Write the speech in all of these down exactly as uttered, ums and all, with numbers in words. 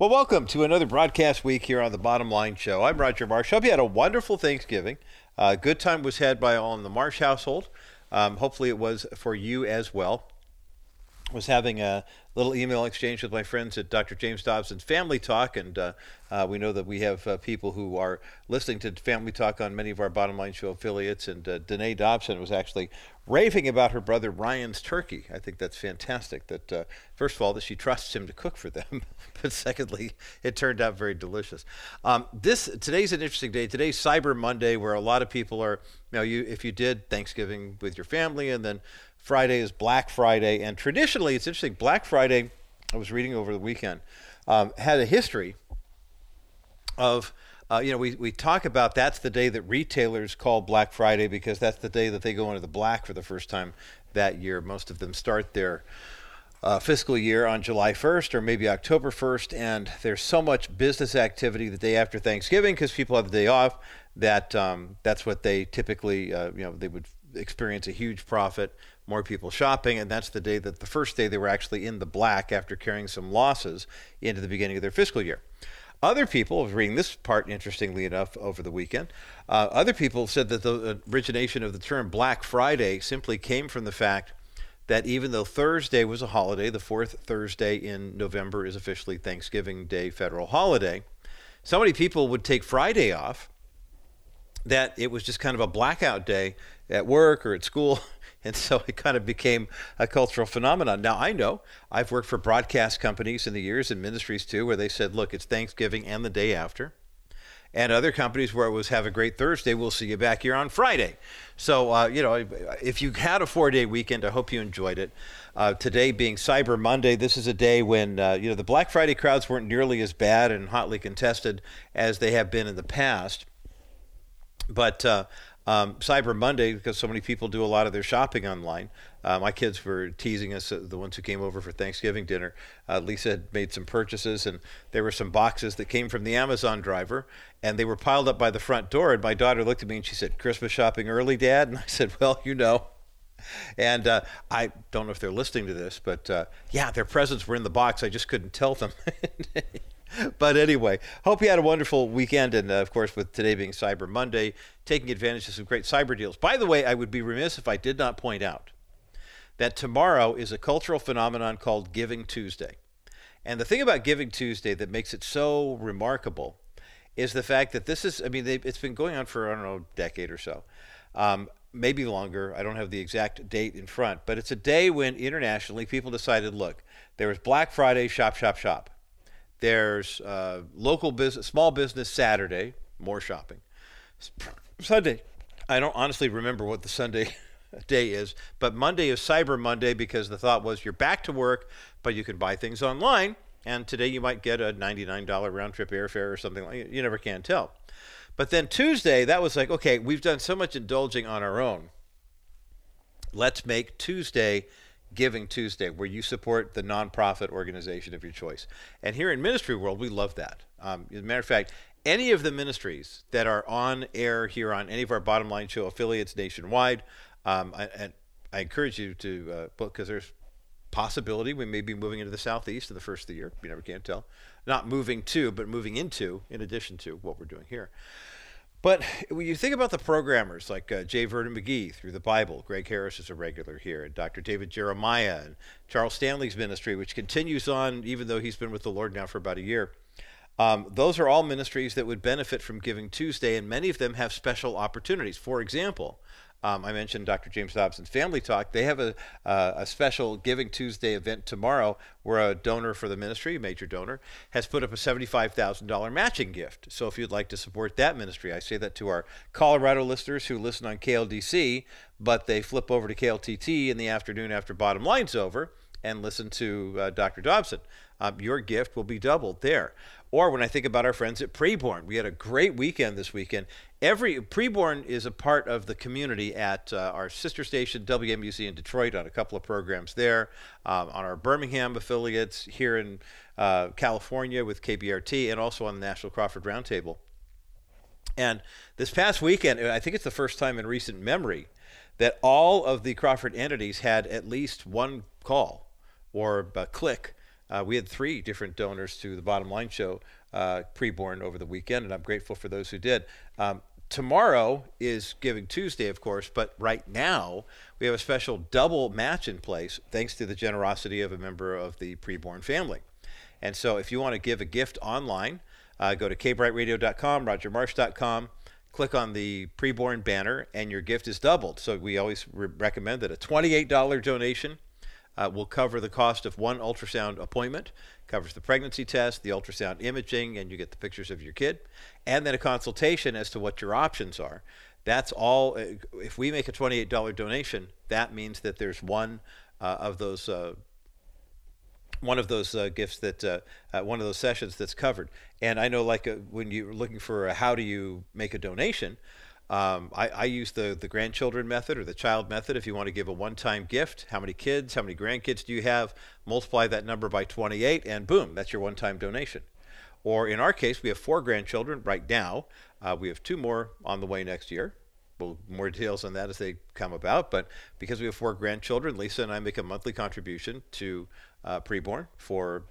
Well, welcome to another broadcast week here on the Bottom Line Show. I'm Roger Marsh. Hope you had a wonderful Thanksgiving. A uh, good time was had by all in the Marsh household. Um, hopefully it was for you as well. Was having a little email exchange with my friends at Doctor James Dobson's Family Talk, and uh, uh, we know that we have uh, people who are listening to Family Talk on many of our Bottom Line Show affiliates, and uh, Danae Dobson was actually raving about her brother Ryan's turkey. I think that's fantastic that, uh, first of all, that she trusts him to cook for them, but secondly, it turned out very delicious. Um, this today's an interesting day. Today's Cyber Monday, where a lot of people are, you know, you, if you did Thanksgiving with your family, and then Friday is Black Friday, and traditionally, it's interesting, Black Friday, I was reading over the weekend, um, had a history of, uh, you know, we, we talk about that's the day that retailers call Black Friday because that's the day that they go into the black for the first time that year. Most of them start their uh, fiscal year on July first or maybe October first, and there's so much business activity the day after Thanksgiving because people have the day off that um, that's what they typically, uh, you know, they would experience a huge profit, more people shopping, and that's the day that the first day they were actually in the black after carrying some losses into the beginning of their fiscal year. Other people, I was reading this part interestingly enough over the weekend, uh, other people said that the origination of the term Black Friday simply came from the fact that even though Thursday was a holiday, the fourth Thursday in November is officially Thanksgiving Day federal holiday, so many people would take Friday off that it was just kind of a blackout day at work or at school, and so it kind of became a cultural phenomenon. Now, I know I've worked for broadcast companies in the years and ministries too, where they said, look, it's Thanksgiving and the day after, and other companies where it was have a great Thursday, we'll see you back here on Friday. So, uh, you know, if you had a four-day weekend, I hope you enjoyed it. Uh, today being Cyber Monday, this is a day when, uh, you know, the Black Friday crowds weren't nearly as bad and hotly contested as they have been in the past, but uh, um, Cyber Monday, because so many people do a lot of their shopping online. Uh, my kids were teasing us, uh, the ones who came over for Thanksgiving dinner. Uh, Lisa had made some purchases, and there were some boxes that came from the Amazon driver, and they were piled up by the front door. And my daughter looked at me, and she said, "Christmas shopping early, Dad?" And I said, well, you know. And uh, I don't know if they're listening to this, but uh, yeah, their presents were in the box. I just couldn't tell them. But anyway, hope you had a wonderful weekend. And, uh, of course, with today being Cyber Monday, taking advantage of some great cyber deals. By the way, I would be remiss if I did not point out that tomorrow is a cultural phenomenon called Giving Tuesday. And the thing about Giving Tuesday that makes it so remarkable is the fact that this is, I mean, it's been going on for, I don't know, a decade or so, um, maybe longer. I don't have the exact date in front. But it's a day when internationally people decided, look, there was Black Friday, shop, shop, shop. There's uh, local business, small business Saturday, more shopping. Sunday, I don't honestly remember what the Sunday day is, but Monday is Cyber Monday because the thought was you're back to work, but you can buy things online, and today you might get a ninety-nine dollars round-trip airfare or something like that. You never can tell. But then Tuesday, that was like, okay, we've done so much indulging on our own. Let's make Tuesday Giving Tuesday, where you support the nonprofit organization of your choice. And here in ministry world, we love that. Um, as a matter of fact, any of the ministries that are on air here on any of our Bottom Line Show affiliates nationwide, um, I, and I encourage you to uh, book, because there's possibility we may be moving into the Southeast in the first of the year. You never can tell. Not moving to, but moving into, in addition to what we're doing here. But when you think about the programmers like uh, Jay Vernon McGee through the Bible, Greg Harris is a regular here, and Doctor David Jeremiah, and Charles Stanley's ministry, which continues on even though he's been with the Lord now for about a year. Um, those are all ministries that would benefit from Giving Tuesday, and many of them have special opportunities. For example, um, I mentioned Doctor James Dobson's Family Talk. They have a, uh, a special Giving Tuesday event tomorrow where a donor for the ministry, a major donor, has put up a seventy-five thousand dollars matching gift. So if you'd like to support that ministry, I say that to our Colorado listeners who listen on K L D C, but they flip over to K L T T in the afternoon after Bottom Line's over and listen to uh, Doctor Dobson. Um, your gift will be doubled there. Or when I think about our friends at Preborn, we had a great weekend this weekend. Every Preborn is a part of the community at uh, our sister station W M U C in Detroit on a couple of programs there, um, on our Birmingham affiliates here in uh, California with K B R T, and also on the National Crawford Roundtable. And this past weekend, I think it's the first time in recent memory that all of the Crawford entities had at least one call or a click Uh, we had three different donors to the Bottom Line Show uh, pre-born over the weekend, and I'm grateful for those who did. Um, tomorrow is Giving Tuesday, of course, but right now we have a special double match in place thanks to the generosity of a member of the pre-born family. And so if you want to give a gift online, uh, go to k bright radio dot com, roger marsh dot com, click on the pre-born banner, and your gift is doubled. So we always re- recommend that a twenty-eight dollars donation Uh, will cover the cost of one ultrasound appointment, covers the pregnancy test, the ultrasound imaging, and you get the pictures of your kid, and then a consultation as to what your options are. That's all. If we make a twenty-eight dollars donation, that means that there's one uh, of those uh, one of those uh, gifts that uh, uh, one of those sessions that's covered. And I know, like a, when you're looking for a, how do you make a donation, Um, I, I use the, the grandchildren method or the child method. If you want to give a one-time gift, how many kids, how many grandkids do you have? Multiply that number by twenty-eight, and boom, that's your one-time donation. Or in our case, we have four grandchildren right now. Uh, we have two more on the way next year. We'll, more details on that as they come about. But because we have four grandchildren, Lisa and I make a monthly contribution to uh, Preborn for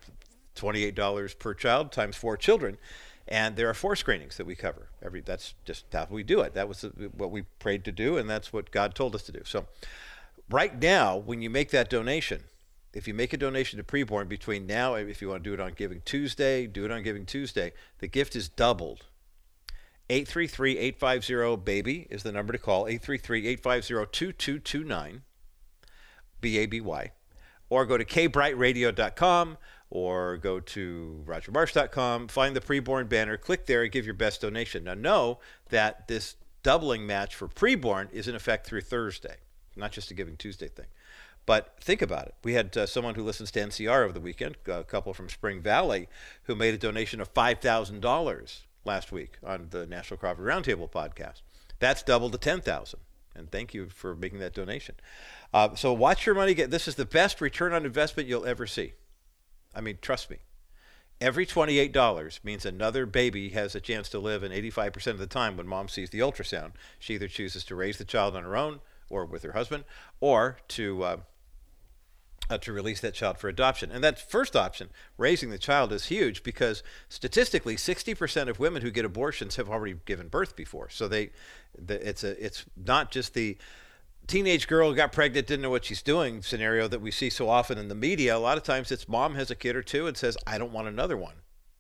twenty-eight dollars per child times four children. And there are four screenings that we cover. Every that's just how we do it. That was what we prayed to do, and that's what God told us to do. So right now, when you make that donation, if you make a donation to Preborn between now, if you want to do it on Giving Tuesday, do it on Giving Tuesday, the gift is doubled. eight three three, eight five zero, B A B Y is the number to call, eight three three, eight five zero, two two two nine, B A B Y, or go to k bright radio dot com, or go to roger marsh dot com, find the Preborn banner, click there, and give your best donation. Now, know that this doubling match for Preborn is in effect through Thursday, not just a Giving Tuesday thing. But think about it. We had uh, someone who listens to N C R over the weekend, a couple from Spring Valley, who made a donation of five thousand dollars last week on the National Coffee Roundtable podcast. That's double to ten thousand dollars. And thank you for making that donation. Uh, so watch your money get. This is the best return on investment you'll ever see. I mean, trust me, every twenty-eight dollars means another baby has a chance to live, and eighty-five percent of the time when mom sees the ultrasound, she either chooses to raise the child on her own or with her husband, or to uh, uh, to release that child for adoption. And that first option, raising the child, is huge because statistically sixty percent of women who get abortions have already given birth before. So they, the, it's a, it's not just the teenage girl got pregnant, didn't know what she's doing scenario that we see so often in the media. A lot of times it's mom has a kid or two and says, I don't want another one.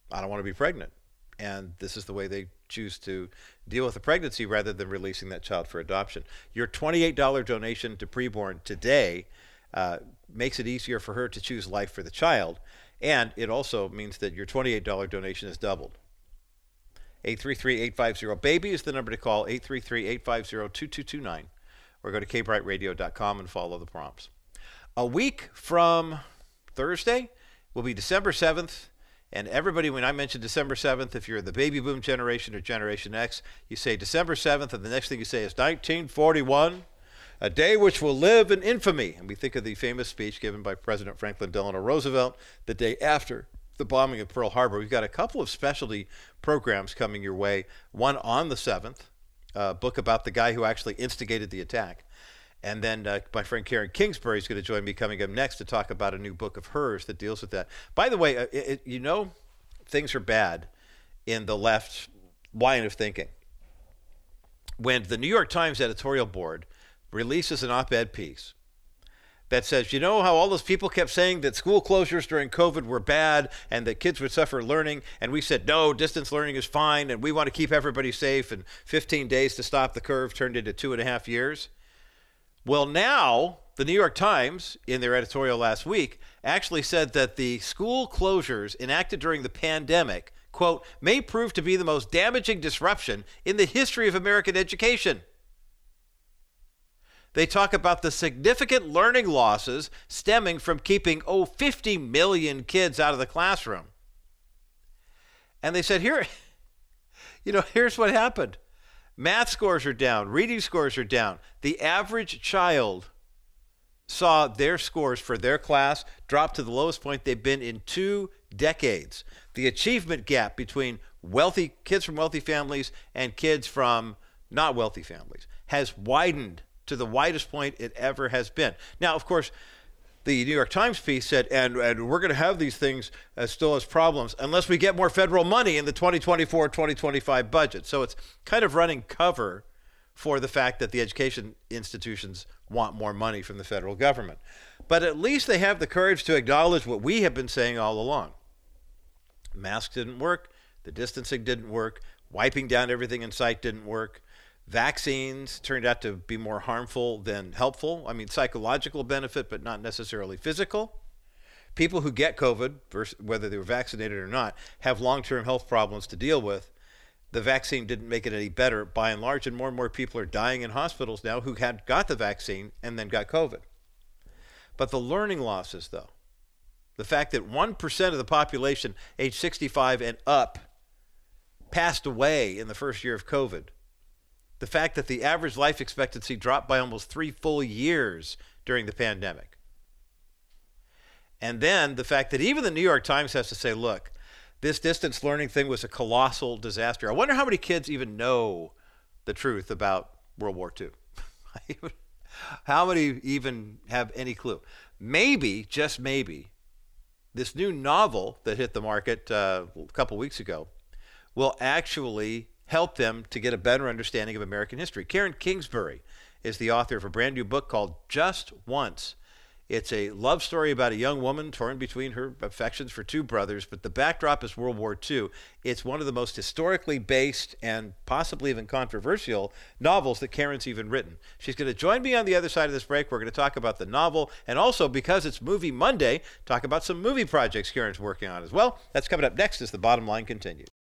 I don't want to be pregnant. And this is the way they choose to deal with the pregnancy rather than releasing that child for adoption. Your twenty-eight dollars donation to Preborn today uh, makes it easier for her to choose life for the child. And it also means that your twenty-eight dollars donation is doubled. eight three three, eight five zero, B A B Y is the number to call, eight three three, eight five zero, two two two nine. Or go to k bright radio dot com and follow the prompts. A week from Thursday will be December seventh. And everybody, when I mention December seventh, if you're the baby boom generation or Generation X, you say December seventh, and the next thing you say is nineteen forty-one, a day which will live in infamy. And we think of the famous speech given by President Franklin Delano Roosevelt the day after the bombing of Pearl Harbor. We've got a couple of specialty programs coming your way, one on the seventh, Uh, book about the guy who actually instigated the attack. And then uh, my friend Karen Kingsbury is going to join me coming up next to talk about a new book of hers that deals with that. By the way, uh, it, you know, things are bad in the left line of thinking. When the New York Times editorial board releases an op-ed piece that says, you know how all those people kept saying that school closures during COVID were bad and that kids would suffer learning, and we said, no, distance learning is fine, and we want to keep everybody safe, and fifteen days to stop the curve turned into two and a half years. Well, now the New York Times, in their editorial last week, actually said that the school closures enacted during the pandemic, quote, may prove to be the most damaging disruption in the history of American education. They talk about the significant learning losses stemming from keeping, oh, fifty million kids out of the classroom. And they said, here, you know, here's what happened. Math scores are down. Reading scores are down. The average child saw their scores for their class drop to the lowest point they've been in two decades. The achievement gap between wealthy kids from wealthy families and kids from not wealthy families has widened to the widest point it ever has been. Now, of course, the New York Times piece said, and, and we're going to have these things uh, still as problems unless we get more federal money in the twenty twenty-four twenty twenty-five budget. So it's kind of running cover for the fact that the education institutions want more money from the federal government. But at least they have the courage to acknowledge what we have been saying all along. Masks didn't work. The distancing didn't work. Wiping down everything in sight didn't work. Vaccines turned out to be more harmful than helpful. I mean, psychological benefit, but not necessarily physical. People who get COVID, versus whether they were vaccinated or not, have long-term health problems to deal with. The vaccine didn't make it any better by and large, and more and more people are dying in hospitals now who had got the vaccine and then got COVID. But the learning losses, though, the fact that one percent of the population age sixty-five and up passed away in the first year of COVID, the fact that the average life expectancy dropped by almost three full years during the pandemic. And then the fact that even the New York Times has to say, look, this distance learning thing was a colossal disaster. I wonder how many kids even know the truth about World War Two. How many even have any clue? Maybe, just maybe, this new novel that hit the market uh, a couple weeks ago will actually help them to get a better understanding of American history. Karen Kingsbury is the author of a brand new book called Just Once. It's a love story about a young woman torn between her affections for two brothers, but the backdrop is World War Two. It's one of the most historically based and possibly even controversial novels that Karen's even written. She's going to join me on the other side of this break. We're going to talk about the novel, and also, because it's Movie Monday, talk about some movie projects Karen's working on as well. That's coming up next as The Bottom Line continues.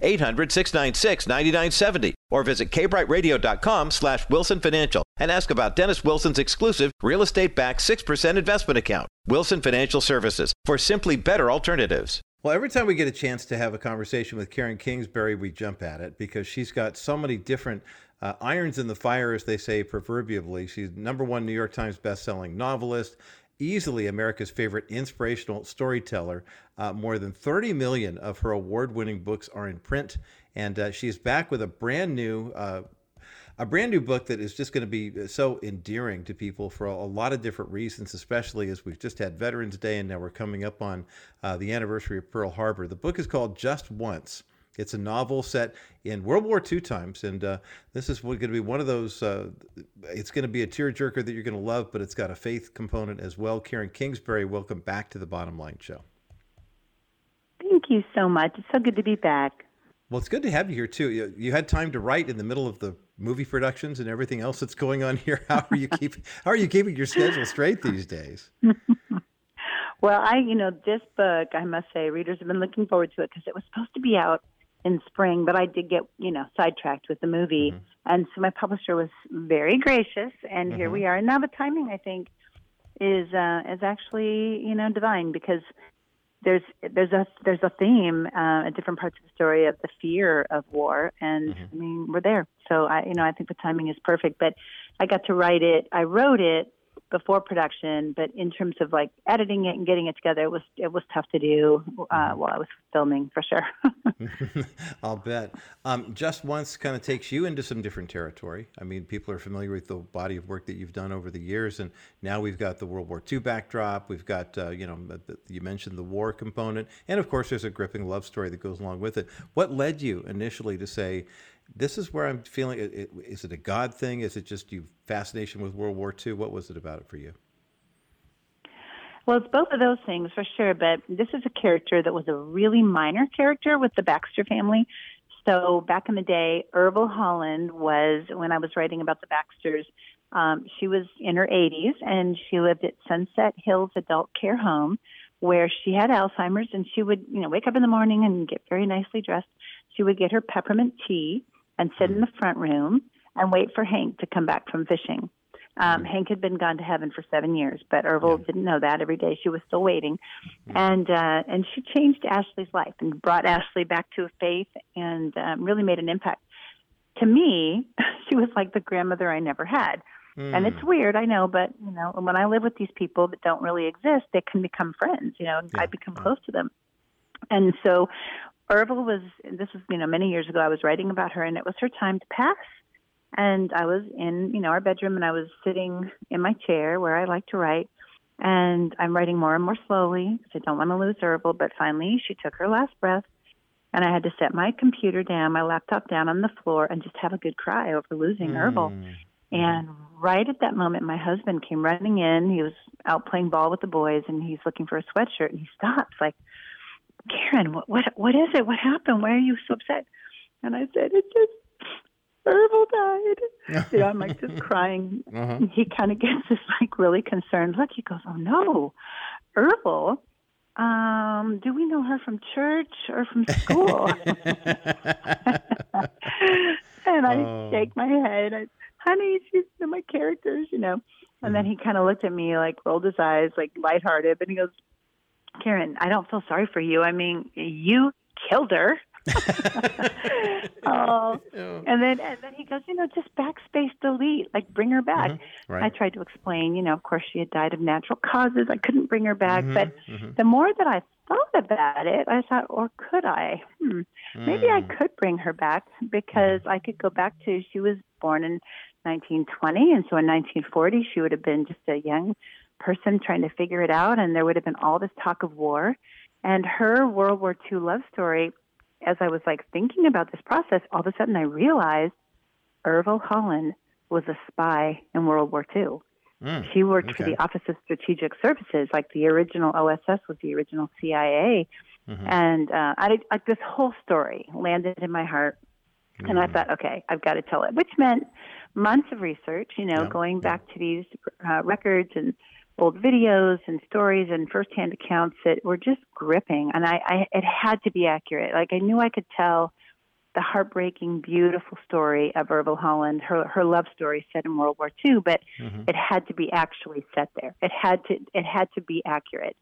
eight hundred, six nine six, nine nine seven zero, or visit kbrightradio.com slash Wilson Financial and ask about Dennis Wilson's exclusive real estate-backed six percent investment account, Wilson Financial Services, for simply better alternatives. Well, every time we get a chance to have a conversation with Karen Kingsbury, we jump at it because she's got so many different uh, irons in the fire, as they say proverbially. She's number one New York Times bestselling novelist, easily America's favorite inspirational storyteller. Uh, more than thirty million of her award-winning books are in print, and uh, she's back with a brand new uh, a brand new book that is just going to be so endearing to people for a, a lot of different reasons, especially as we've just had Veterans Day and now we're coming up on uh, the anniversary of Pearl Harbor. The book is called Just Once. It's a novel set in World War Two times, and uh, this is going to be one of those, uh, it's going to be a tearjerker that you're going to love, but it's got a faith component as well. Karen Kingsbury, welcome back to the Bottom Line Show. Thank you so much. It's so good to be back. Well, it's good to have you here, too. You, you had time to write in the middle of the movie productions and everything else that's going on here. How are you keeping, how are you keeping your schedule straight these days? Well, I, you know, this book, I must say, readers have been looking forward to it because it was supposed to be out in spring, but I did get, you know, sidetracked with the movie. Mm-hmm. And so my publisher was very gracious, and mm-hmm. here we are. And now the timing, I think, is uh, is actually, you know, divine, because there's there's a there's a theme uh, at different parts of the story of the fear of war, and mm-hmm. I mean, we're there. So I, you know, I think the timing is perfect. But I got to write it. I wrote it before production, but in terms of like editing it and getting it together, it was it was tough to do uh, while I was filming, for sure. I'll bet. Um, Just Once kind of takes you into some different territory. I mean, people are familiar with the body of work that you've done over the years, and now we've got the World War Two backdrop. We've got, uh, you know, you mentioned the war component, and of course, there's a gripping love story that goes along with it. What led you initially to say, this is where I'm feeling, it, it, is it a God thing? Is it just your fascination with World War Two? What was it about it for you? Well, it's both of those things for sure, but this is a character that was a really minor character with the Baxter family. So back in the day, Irvel Holland was, when I was writing about the Baxters, um, she was in her eighties, and she lived at Sunset Hills Adult Care Home, where she had Alzheimer's, and she would, you know, wake up in the morning and get very nicely dressed. She would get her peppermint tea and sit in the front room and wait for Hank to come back from fishing. Um, Hank had been gone to heaven for seven years, but Irvel yeah. didn't know that. Every day she was still waiting. Yeah. And uh, and she changed Ashley's life and brought Ashley back to a faith and um, really made an impact. To me, she was like the grandmother I never had. Mm. And it's weird, I know, but you know, when I live with these people that don't really exist, they can become friends, you know, and yeah. I become yeah. close to them. And so Irvel was, this was, you know, many years ago, I was writing about her, and it was her time to pass. And I was in, you know, our bedroom, and I was sitting in my chair where I like to write. And I'm writing more and more slowly because I don't want to lose Irvel. But finally, she took her last breath, and I had to set my computer down, my laptop down on the floor, and just have a good cry over losing mm. Irvel. And right at that moment, my husband came running in. He was out playing ball with the boys, and he's looking for a sweatshirt. And he stops, like, Karen, what, what, what is it? What happened? Why are you so upset? And I said, it's just... Irvel died. You know, I'm like just crying. Uh-huh. He kind of gets this like really concerned look. He goes, oh no, Irvel, um, do we know her from church or from school? And I oh. shake my head. I, honey, she's one of my characters, you know. And mm. then he kind of looked at me, like rolled his eyes, like lighthearted. And he goes, Karen, I don't feel sorry for you. I mean, you killed her. oh, yeah. and then and then he goes, you know, just backspace delete, like bring her back. Mm-hmm. Right. I tried to explain, you know, of course she had died of natural causes. I couldn't bring her back. Mm-hmm. But mm-hmm. the more that I thought about it, I thought, or could I? Hmm, mm. Maybe I could bring her back because I could go back to, she was born in nineteen twenty. And so in nineteen forty, she would have been just a young person trying to figure it out. And there would have been all this talk of war. And her World War Two love story, as I was like thinking about this process, all of a sudden I realized Irvel Holland was a spy in World War Two. Mm, she worked okay. for the Office of Strategic Services, like the original O S S was the original C I A. Mm-hmm. And uh, I like this whole story landed in my heart. Mm-hmm. And I thought, okay, I've got to tell it, which meant months of research, you know, yep, going yep. back to these uh, records and old videos and stories and firsthand accounts that were just gripping. And I, I, it had to be accurate. Like I knew I could tell the heartbreaking, beautiful story of Irvel Holland, her, her love story set in World War Two, but mm-hmm. it had to be actually set there. It had to, it had to be accurate.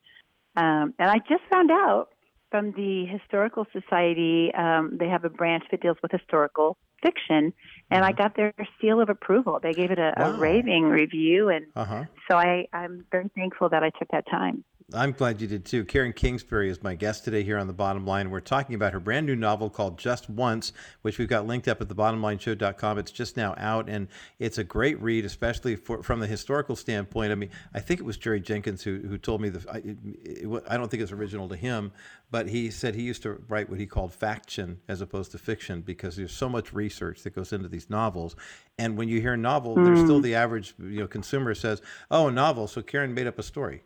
Um, and I just found out from the Historical Society, um, they have a branch that deals with historical fiction, and mm-hmm. I got their seal of approval. They gave it a, wow. a raving review, and uh-huh. so I, I'm very thankful that I took that time. I'm glad you did too. Karen Kingsbury is my guest today here on The Bottom Line. We're talking about her brand new novel called Just Once, which we've got linked up at the bottom line show dot com. It's just now out, and it's a great read, especially for, from the historical standpoint. I mean, I think it was Jerry Jenkins who who told me that I, it, I don't think it's original to him, but he said he used to write what he called faction as opposed to fiction because there's so much research that goes into these novels. And when you hear novel, mm. there's still the average you know consumer says, "Oh, novel." So Karen made up a story.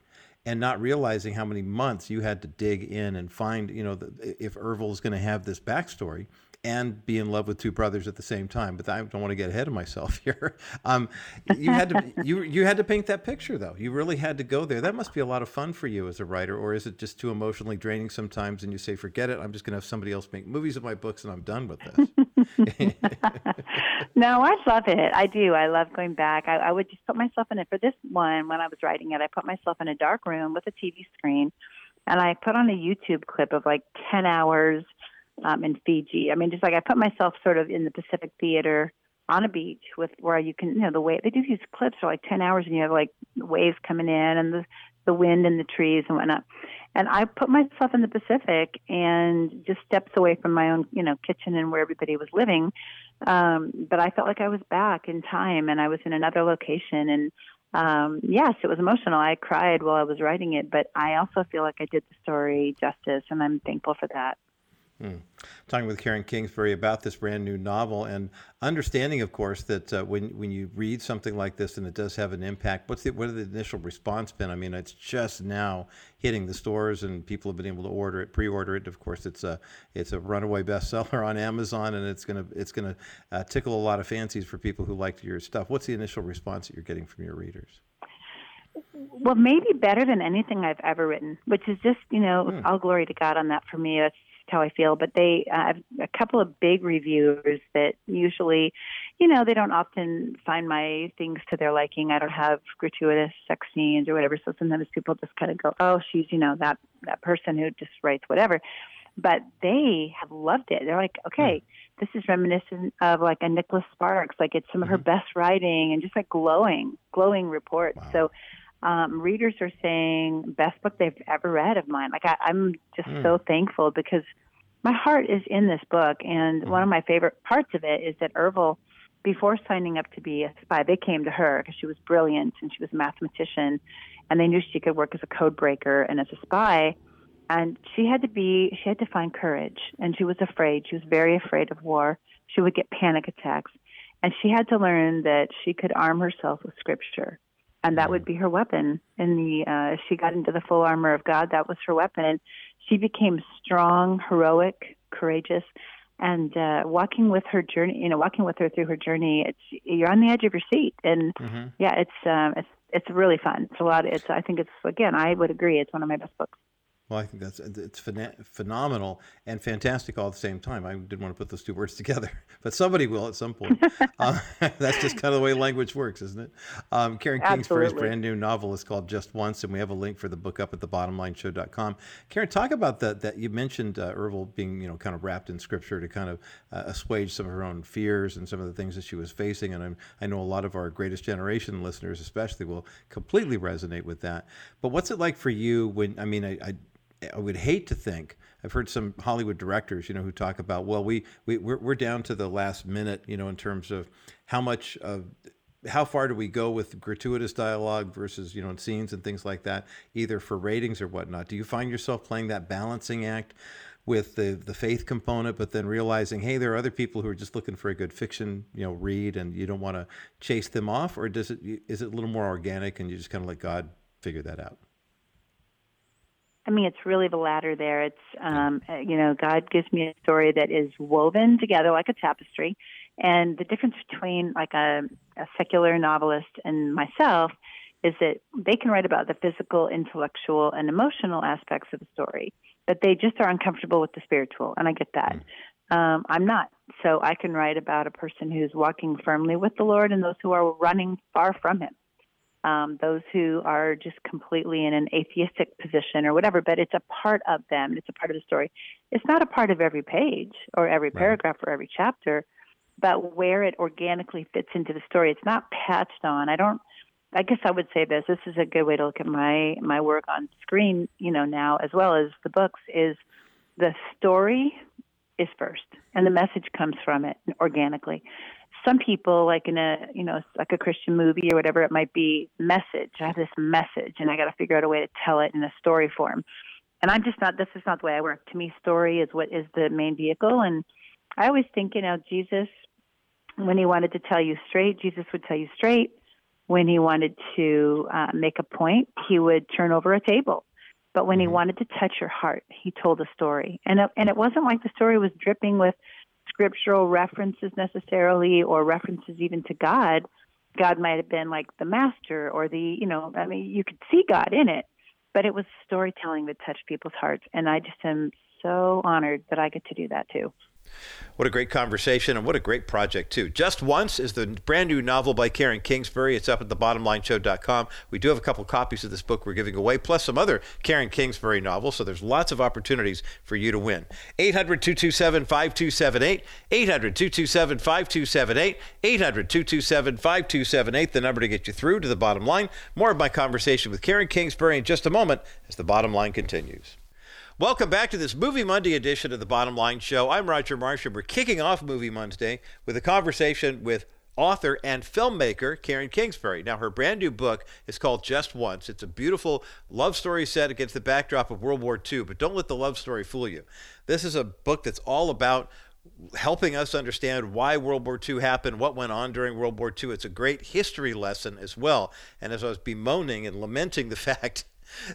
And not realizing how many months you had to dig in and find, you know, the, if Irvel is going to have this backstory and be in love with two brothers at the same time. But I don't want to get ahead of myself here. Um, you had to you you had to paint that picture, though. You really had to go there. That must be a lot of fun for you as a writer, or is it just too emotionally draining sometimes? And you say, forget it. I'm just going to have somebody else make movies of my books, and I'm done with this. No, I love it. I do. I love going back. I, I would just put myself in it. For this one, when I was writing it, I put myself in a dark room with a T V screen, and I put on a YouTube clip of like ten hours um, in Fiji. I mean, just like I put myself sort of in the Pacific Theater on a beach with where you can, you know, the way they do these clips for like ten hours, and you have like waves coming in and the, the wind and the trees and whatnot. And I put myself in the Pacific and just steps away from my own, you know, kitchen and where everybody was living. Um, but I felt like I was back in time and I was in another location. And um, yes, it was emotional. I cried while I was writing it, but I also feel like I did the story justice, and I'm thankful for that. Mm. Talking with Karen Kingsbury about this brand new novel, and understanding, of course, that uh, when when you read something like this and it does have an impact, what's the, what has the initial response been? I mean, it's just now hitting the stores, and people have been able to order it, pre-order it. Of course, it's a it's a runaway bestseller on Amazon, and it's gonna it's gonna uh, tickle a lot of fancies for people who like your stuff. What's the initial response that you're getting from your readers? Well, maybe better than anything I've ever written, which is just, you know, mm. all glory to God on that for me. That's how I feel. But they, uh, a couple of big reviewers that usually, you know, they don't often find my things to their liking. I don't have gratuitous sex scenes or whatever. So sometimes people just kind of go, oh, she's, you know, that, that person who just writes whatever. But they have loved it. They're like, okay, mm. this is reminiscent of like a Nicholas Sparks. Like it's some mm-hmm. of her best writing, and just like glowing, glowing reports. Wow. So Um, readers are saying best book they've ever read of mine. Like I, I'm just mm. so thankful, because my heart is in this book. And mm. one of my favorite parts of it is that Irvel, before signing up to be a spy, they came to her because she was brilliant and she was a mathematician, and they knew she could work as a code breaker and as a spy. And she had to be, she had to find courage, and she was afraid. She was very afraid of war. She would get panic attacks, and she had to learn that she could arm herself with scripture. And that would be her weapon. In the uh, she got into the full armor of God. That was her weapon. And she became strong, heroic, courageous, and uh, walking with her journey. You know, walking with her through her journey. It's you're on the edge of your seat, and mm-hmm. yeah, it's um, it's it's really fun. It's a lot. It's I think it's again. I would agree. It's one of my best books. Well, I think that's it's phen- phenomenal and fantastic all at the same time. I didn't want to put those two words together, but somebody will at some point. um, that's just kind of the way language works, isn't it? Um, Karen Kingsbury's Absolutely. brand new novel is called Just Once, and we have a link for the book up at the bottom line show dot com. Karen, talk about that. That you mentioned uh, Irvel being, you know, kind of wrapped in scripture to kind of uh, assuage some of her own fears and some of the things that she was facing. And I'm, I know a lot of our Greatest Generation listeners, especially, will completely resonate with that. But what's it like for you when? I mean, I. I I would hate to think, I've heard some Hollywood directors, you know, who talk about, well, we, we, we're, we're down to the last minute, you know, in terms of how much of, how far do we go with gratuitous dialogue versus, you know, scenes and things like that, either for ratings or whatnot. Do you find yourself playing that balancing act with the, the faith component, but then realizing, hey, there are other people who are just looking for a good fiction, you know, read, and you don't want to chase them off? Or does it, is it a little more organic and you just kind of let God figure that out? I mean, it's really the latter there. It's, um, you know, God gives me a story that is woven together like a tapestry. And the difference between like a, a secular novelist and myself is that they can write about the physical, intellectual, and emotional aspects of the story, but they just are uncomfortable with the spiritual. And I get that. Um, I'm not. So I can write about a person who's walking firmly with the Lord and those who are running far from him. Um, those who are just completely in an atheistic position or whatever, but it's a part of them. It's a part of the story. It's not a part of every page or every paragraph right. or every chapter, but where it organically fits into the story. It's not patched on. I don't, I guess I would say this, this is a good way to look at my, my work on screen, you know, now as well as the books, is the story is first and the message comes from it organically. Some people, like in a, you know, like a Christian movie or whatever it might be, message. I have this message, and I got to figure out a way to tell it in a story form. And I'm just not. This is not the way I work. To me, story is what is the main vehicle. And I always think, you know, Jesus, when he wanted to tell you straight, Jesus would tell you straight. When he wanted to uh, make a point, he would turn over a table. But when he wanted to touch your heart, he told a story. And it, and it wasn't like the story was dripping with scriptural references necessarily, or references even to God. God might have been like the master, or the, you know, I mean, you could see God in it, but it was storytelling that touched people's hearts. And I just am so honored that I get to do that too. What a great conversation, and what a great project too. Just Once is the brand new novel by Karen Kingsbury. It's up at the bottom line show dot com. We do have a couple copies of this book we're giving away, plus some other Karen Kingsbury novels, so there's lots of opportunities for you to win. eight hundred two two seven five two seven eight, eight hundred two two seven five two seven eight, eight hundred two two seven five two seven eight, the number to get you through to The Bottom Line. More of my conversation with Karen Kingsbury in just a moment as The Bottom Line continues. Welcome back to this Movie Monday edition of The Bottom Line Show. I'm Roger Marsh, and we're kicking off Movie Monday with a conversation with author and filmmaker Karen Kingsbury. Now, her brand new book is called Just Once. It's a beautiful love story set against the backdrop of World War Two, but don't let the love story fool you. This is a book that's all about helping us understand why World War Two happened, what went on during World War Two. It's a great history lesson as well. And as I was bemoaning and lamenting the fact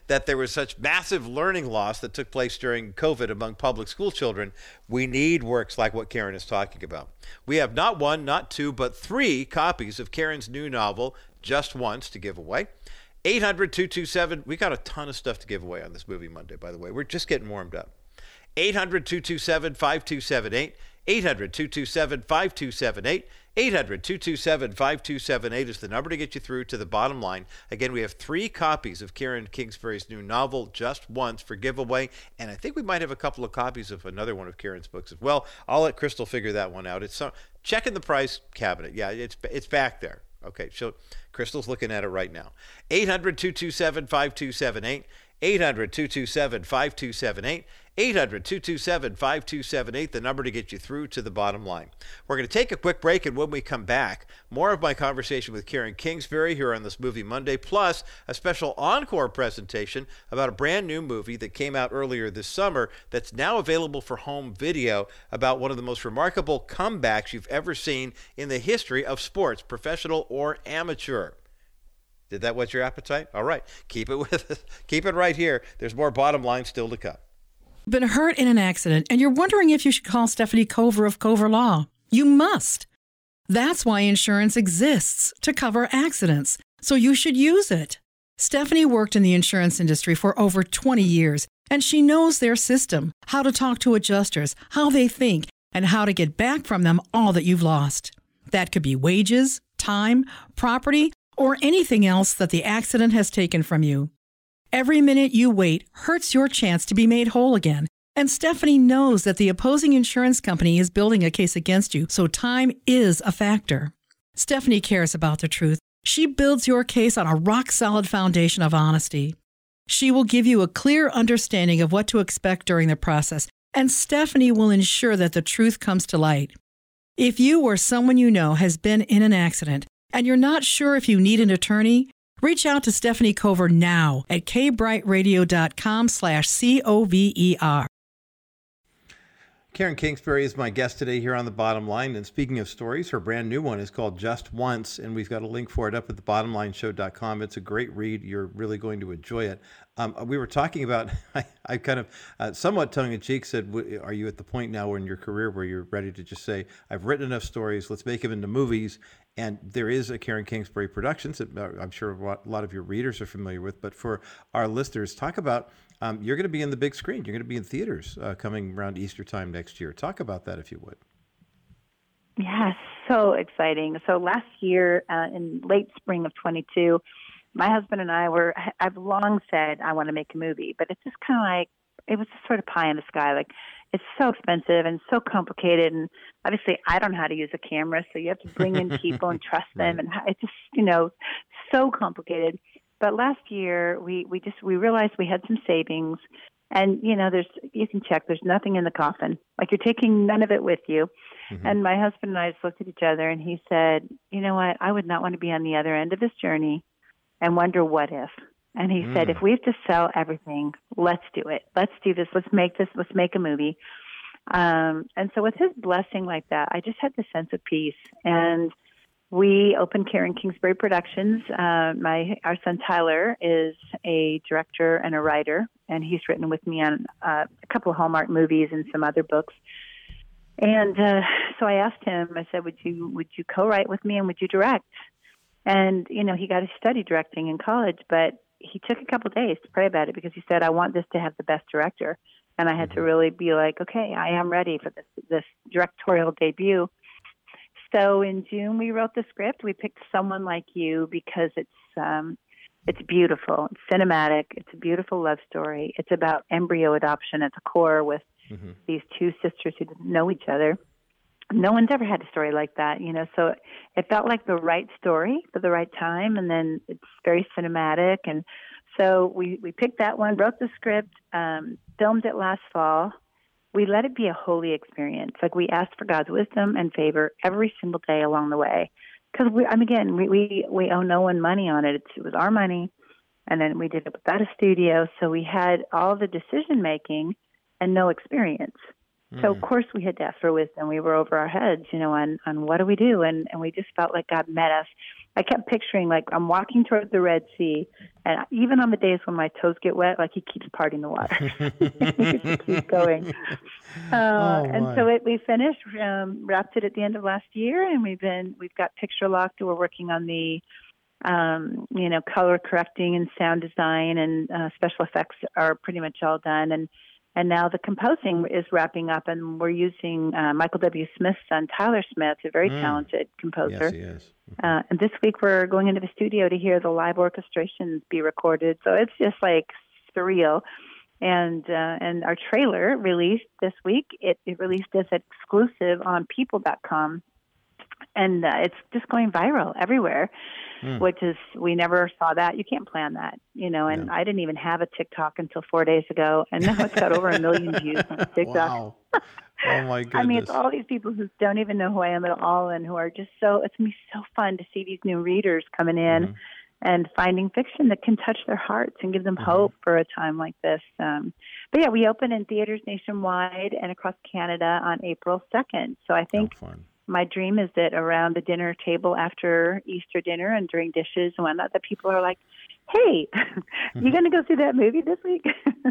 that there was such massive learning loss that took place during COVID among public school children, we need works like what Karen is talking about. We have not one, not two, but three copies of Karen's new novel, Just Once, to give away. eight hundred two two seven, we got a ton of stuff to give away on this Movie Monday, by the way. We're just getting warmed up. eight hundred two two seven five two seven eight, eight hundred two two seven five two seven eight, eight hundred two two seven five two seven eight is the number to get you through to the bottom line. Again, we have three copies of Karen Kingsbury's new novel, Just Once, for giveaway. And I think we might have a couple of copies of another one of Karen's books as well. I'll let Crystal figure that one out. It's some, check in the price cabinet. Yeah, it's it's back there. Okay, she'll, Crystal's looking at it right now. eight hundred two two seven five two seven eight, eight hundred two two seven five two seven eight, eight hundred two two seven five two seven eight, the number to get you through to the bottom line. We're going to take a quick break, and when we come back, more of my conversation with Karen Kingsbury here on this Movie Monday, plus a special encore presentation about a brand new movie that came out earlier this summer that's now available for home video about one of the most remarkable comebacks you've ever seen in the history of sports, professional or amateur. Did that whet your appetite? All right. Keep it with us. Keep it right here. There's more bottom line still to come. Been hurt in an accident, and you're wondering if you should call Stephanie Cover of Cover Law. You must. That's why insurance exists, to cover accidents. So you should use it. Stephanie worked in the insurance industry for over twenty years, and she knows their system, how to talk to adjusters, how they think, and how to get back from them all that you've lost. That could be wages, time, property, or anything else that the accident has taken from you. Every minute you wait hurts your chance to be made whole again. And Stephanie knows that the opposing insurance company is building a case against you, so time is a factor. Stephanie cares about the truth. She builds your case on a rock-solid foundation of honesty. She will give you a clear understanding of what to expect during the process, and Stephanie will ensure that the truth comes to light. If you or someone you know has been in an accident, and you're not sure if you need an attorney, reach out to Stephanie Cover now at kbrightradio.com slash C-O-V-E-R. Karen Kingsbury is my guest today here on The Bottom Line. And speaking of stories, her brand new one is called Just Once, and we've got a link for it up at the bottom line show dot com. It's a great read. You're really going to enjoy it. Um, we were talking about, I, I kind of uh, somewhat tongue-in-cheek said, w- are you at the point now in your career where you're ready to just say, I've written enough stories, let's make them into movies? And there is a Karen Kingsbury Productions that I'm sure a lot of your readers are familiar with, but for our listeners, talk about, um, you're going to be in the big screen. You're going to be in theaters uh, coming around Easter time next year. Talk about that if you would. Yeah, so exciting. So last year uh, in late spring of twenty-two, my husband and I were, I've long said I want to make a movie, but it's just kind of like, it was just sort of pie in the sky. Like, it's so expensive and so complicated. And obviously I don't know how to use a camera. So you have to bring in people and trust them. And it's just, you know, so complicated. But last year we, we just, we realized we had some savings, and, you know, there's, you can check, there's nothing in the coffin. Like, you're taking none of it with you. Mm-hmm. And my husband and I just looked at each other, and he said, you know what? I would not want to be on the other end of this journey and wonder what if. And he mm. said, if we have to sell everything, let's do it. Let's do this. Let's make this. Let's make a movie. Um, and so with his blessing like that, I just had this sense of peace. And we opened Karen Kingsbury Productions. Uh, my Our son Tyler is a director and a writer, and he's written with me on uh, a couple of Hallmark movies and some other books. And uh, so I asked him, I said, would you would you co-write with me, and would you direct? And, you know, he got to study directing in college, but he took a couple of days to pray about it, because he said, I want this to have the best director. And I had to really be like, okay, I am ready for this, this directorial debut. So in June, we wrote the script. We picked Someone Like You because it's, um, it's beautiful. It's cinematic. It's a beautiful love story. It's about embryo adoption at the core, with mm-hmm. these two sisters who didn't know each other. No one's ever had a story like that, you know, so it felt like the right story for the right time. And then it's very cinematic. And so we, we picked that one, wrote the script, um, filmed it last fall. We let it be a holy experience. Like, we asked for God's wisdom and favor every single day along the way. Because we, I'm again, we, we we owe no one money on it. It's, it was our money, and then we did it without a studio. So we had all the decision making and no experience. Mm. So of course we had to ask for wisdom. We were over our heads, you know, on on what do we do? And and we just felt like God met us. I kept picturing, like, I'm walking toward the Red Sea, and even on the days when my toes get wet, like, he keeps parting the water. He just keeps going. Uh, oh, and so it, we finished, um, wrapped it at the end of last year, and we've been, we've got picture locked. We're working on the, um, you know, color correcting and sound design, and uh, special effects are pretty much all done. And, and now the composing is wrapping up, and we're using uh, Michael W. Smith's son, Tyler Smith, a very mm. talented composer. Yes, he is. Mm-hmm. Uh, and this week we're going into the studio to hear the live orchestrations be recorded. So it's just, like, surreal. And uh, and our trailer released this week. It, it released as an exclusive on people dot com. And uh, it's just going viral everywhere, mm. which is, we never saw that. You can't plan that, you know, and no. I didn't even have a TikTok until four days ago. And now it's got over a million views on TikTok. Wow. Oh, my goodness. I mean, it's all these people who don't even know who I am at all, and who are just so, it's going to be so fun to see these new readers coming in mm-hmm. and finding fiction that can touch their hearts and give them mm-hmm. hope for a time like this. Um, but, yeah, we open in theaters nationwide and across Canada on April second. So I think... Oh, fun. My dream is that around the dinner table after Easter dinner and during dishes and whatnot, that people are like, "Hey, you going to go see that movie this week?"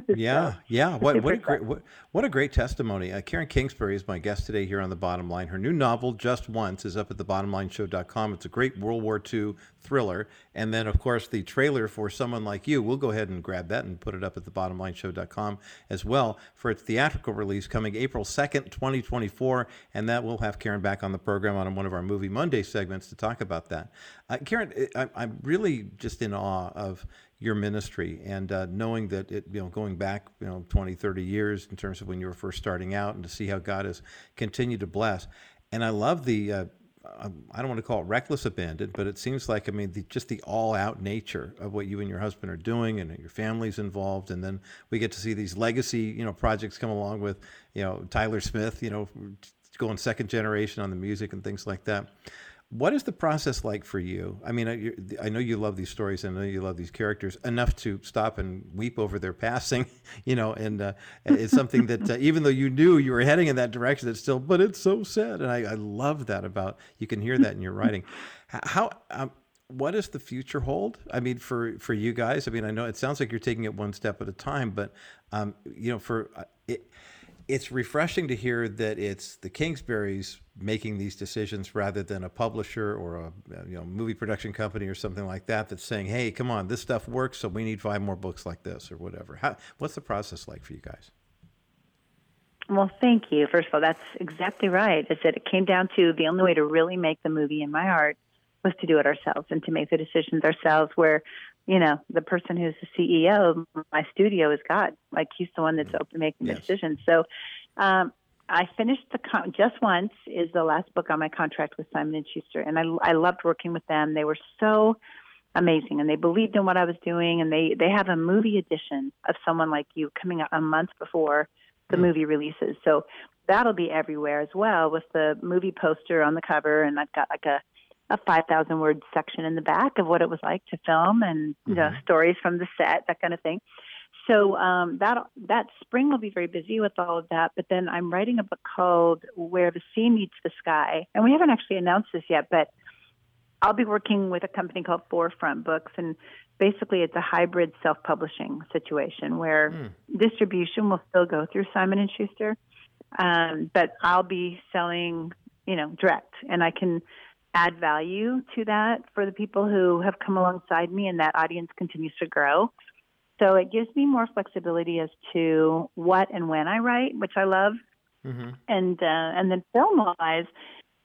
yeah, so, yeah. What what a great what, what a great testimony. Uh, Karen Kingsbury is my guest today here on The Bottom Line. Her new novel, Just Once, is up at the bottom line show dot com. It's a great World War Two thriller, and then of course the trailer for Someone Like You. We'll go ahead and grab that and put it up at the bottom line show dot com as well for its theatrical release coming April second, twenty twenty-four, and that we'll have Karen back on the program on one of our Movie Monday segments to talk about that. Uh, Karen, I, I'm really just in awe of of your ministry, and uh, knowing that, it, you know, going back, you know, twenty, thirty years in terms of when you were first starting out, and to see how God has continued to bless. And I love the, uh, I don't want to call it reckless abandon, but it seems like, I mean, the, just the all out nature of what you and your husband are doing, and your family's involved. And then we get to see these legacy, you know, projects come along with, you know, Tyler Smith, you know, going second generation on the music and things like that. What is the process like for you? I mean, I, I know you love these stories, and I know you love these characters enough to stop and weep over their passing, you know, and uh, it's something that uh, even though you knew you were heading in that direction, it's still, but it's so sad. And I, I love that about, you can hear that in your writing. How, um, what does the future hold? I mean, for, for you guys, I mean, I know it sounds like you're taking it one step at a time, but, um, you know, for uh, it, it's refreshing to hear that it's the Kingsbury's making these decisions rather than a publisher or a, you know, movie production company or something like that that's saying, "Hey, come on, this stuff works, so we need five more books like this," or whatever. How, what's the process like for you guys? Well, thank you. First of all, that's exactly right. Is that it came down to the only way to really make the movie in my heart was to do it ourselves and to make the decisions ourselves, where, you know, the person who's the C E O of my studio is God. Like, he's the one that's mm-hmm. open making yes. decisions. So um, I finished the con- Just Once is the last book on my contract with Simon and Schuster. And I, I loved working with them. They were so amazing, and they believed in what I was doing. And they, they have a movie edition of Someone Like You coming out a month before the mm-hmm. movie releases. So that'll be everywhere as well, with the movie poster on the cover. And I've got like a, a five thousand word section in the back of what it was like to film, and you know, mm-hmm. stories from the set, that kind of thing. So um, that that spring will be very busy with all of that. But then I'm writing a book called Where the Sea Meets the Sky. And we haven't actually announced this yet, but I'll be working with a company called Forefront Books. And basically it's a hybrid self-publishing situation where mm. distribution will still go through Simon and Schuster. Um, but I'll be selling, you know, direct, and I can add value to that for the people who have come alongside me, and that audience continues to grow. So it gives me more flexibility as to what and when I write, which I love. Mm-hmm. And uh, and then film-wise,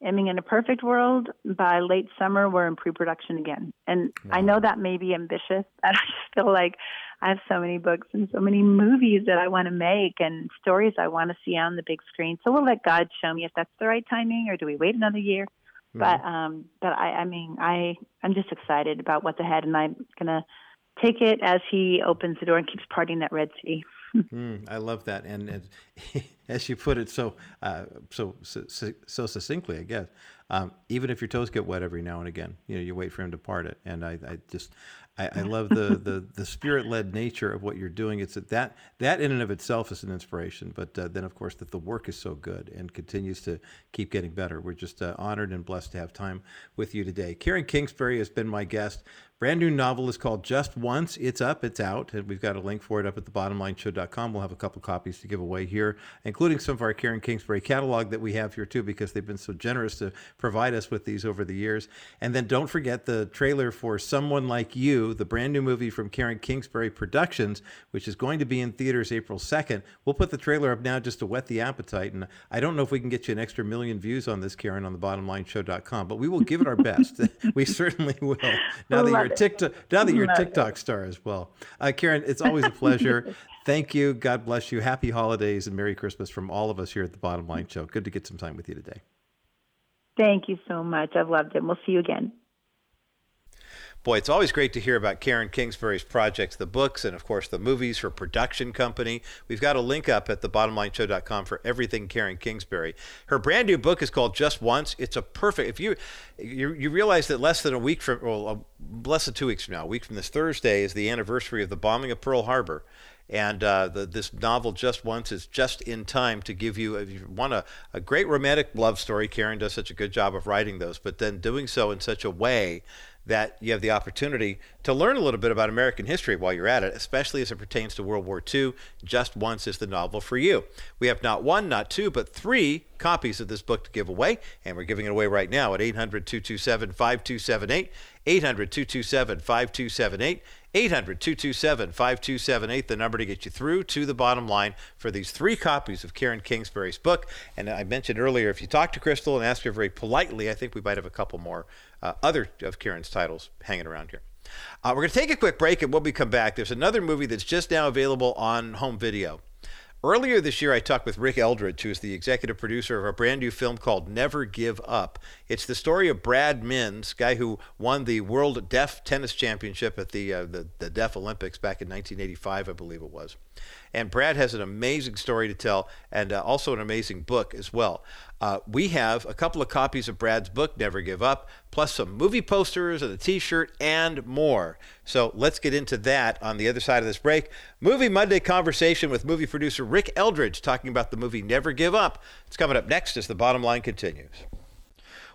I mean, in a perfect world, by late summer, we're in pre-production again. And wow. I know that may be ambitious, but I just feel like I have so many books and so many movies that I want to make and stories I want to see on the big screen. So we'll let God show me if that's the right timing, or do we wait another year? But um, but I, I mean, I, I'm just excited about what's ahead, and I'm going to take it as he opens the door and keeps parting that Red Sea. mm, I love that. And, and as you put it so uh, so, so so succinctly, I guess. Um, even if your toes get wet every now and again, you know, you wait for him to part it. And I, I just, I, I love the, the, the spirit-led nature of what you're doing. It's that, that, that in and of itself is an inspiration. But uh, then, of course, that the work is so good and continues to keep getting better. We're just uh, honored and blessed to have time with you today. Karen Kingsbury has been my guest. Brand new novel is called Just Once. It's up, it's out, and we've got a link for it up at the bottom line show dot com. We'll have a couple copies to give away here, including some of our Karen Kingsbury catalog that we have here too, because they've been so generous to provide us with these over the years. And then don't forget the trailer for Someone Like You, the brand new movie from Karen Kingsbury Productions, which is going to be in theaters April second. We'll put the trailer up now just to whet the appetite. And I don't know if we can get you an extra million views on this, Karen, on the bottom line show dot com, but we will give it our best. We certainly will. Now that you're TikTok, now that you're a TikTok star as well. Uh, Karen, it's always a pleasure. Thank you. God bless you. Happy holidays and Merry Christmas from all of us here at the Bottom Line Show. Good to get some time with you today. Thank you so much. I've loved it. We'll see you again. Boy, it's always great to hear about Karen Kingsbury's projects, the books, and of course the movies, her production company. We've got a link up at the bottom line show dot com for everything Karen Kingsbury. Her brand new book is called Just Once. It's a perfect, if you you, you realize that less than a week from, well, less than two weeks from now, a week from this Thursday is the anniversary of the bombing of Pearl Harbor. And uh, the, this novel, Just Once, is just in time to give you, if you want a, a great romantic love story. Karen does such a good job of writing those, but then doing so in such a way that you have the opportunity to learn a little bit about American history while you're at it, especially as it pertains to World War Two. Just Once is the novel for you. We have not one, not two, but three copies of this book to give away, and we're giving it away right now at eight hundred two two seven five two seven eight, eight hundred two two seven five two seven eight, eight hundred two two seven five two seven eight, the number to get you through to the bottom line for these three copies of Karen Kingsbury's book. And I mentioned earlier, if you talk to Crystal and ask her very politely, I think we might have a couple more uh, other of Karen's titles hanging around here. Uh, we're going to take a quick break, and when we come back, there's another movie that's just now available on home video. Earlier this year, I talked with Rick Eldridge, who's the executive producer of a brand new film called Never Give Up. It's the story of Brad Minns, guy who won the World Deaf Tennis Championship at the, uh, the, the Deaf Olympics back in nineteen eighty-five, I believe it was. And Brad has an amazing story to tell, and uh, also an amazing book as well. Uh, we have a couple of copies of Brad's book, Never Give Up, plus some movie posters and a T-shirt and more. So let's get into that on the other side of this break. Movie Monday conversation with movie producer Rick Eldridge talking about the movie Never Give Up. It's coming up next as the Bottom Line continues.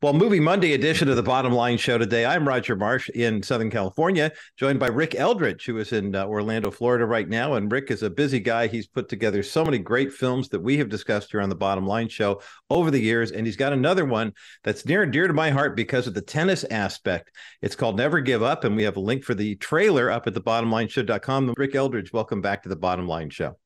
Well, Movie Monday edition of the Bottom Line Show today. I'm Roger Marsh in Southern California, joined by Rick Eldridge, who is in uh, Orlando, Florida right now. And Rick is a busy guy. He's put together so many great films that we have discussed here on the Bottom Line Show over the years. And he's got another one that's near and dear to my heart because of the tennis aspect. It's called Never Give Up. And we have a link for the trailer up at the bottom line show dot com. Rick Eldridge, welcome back to the Bottom Line Show.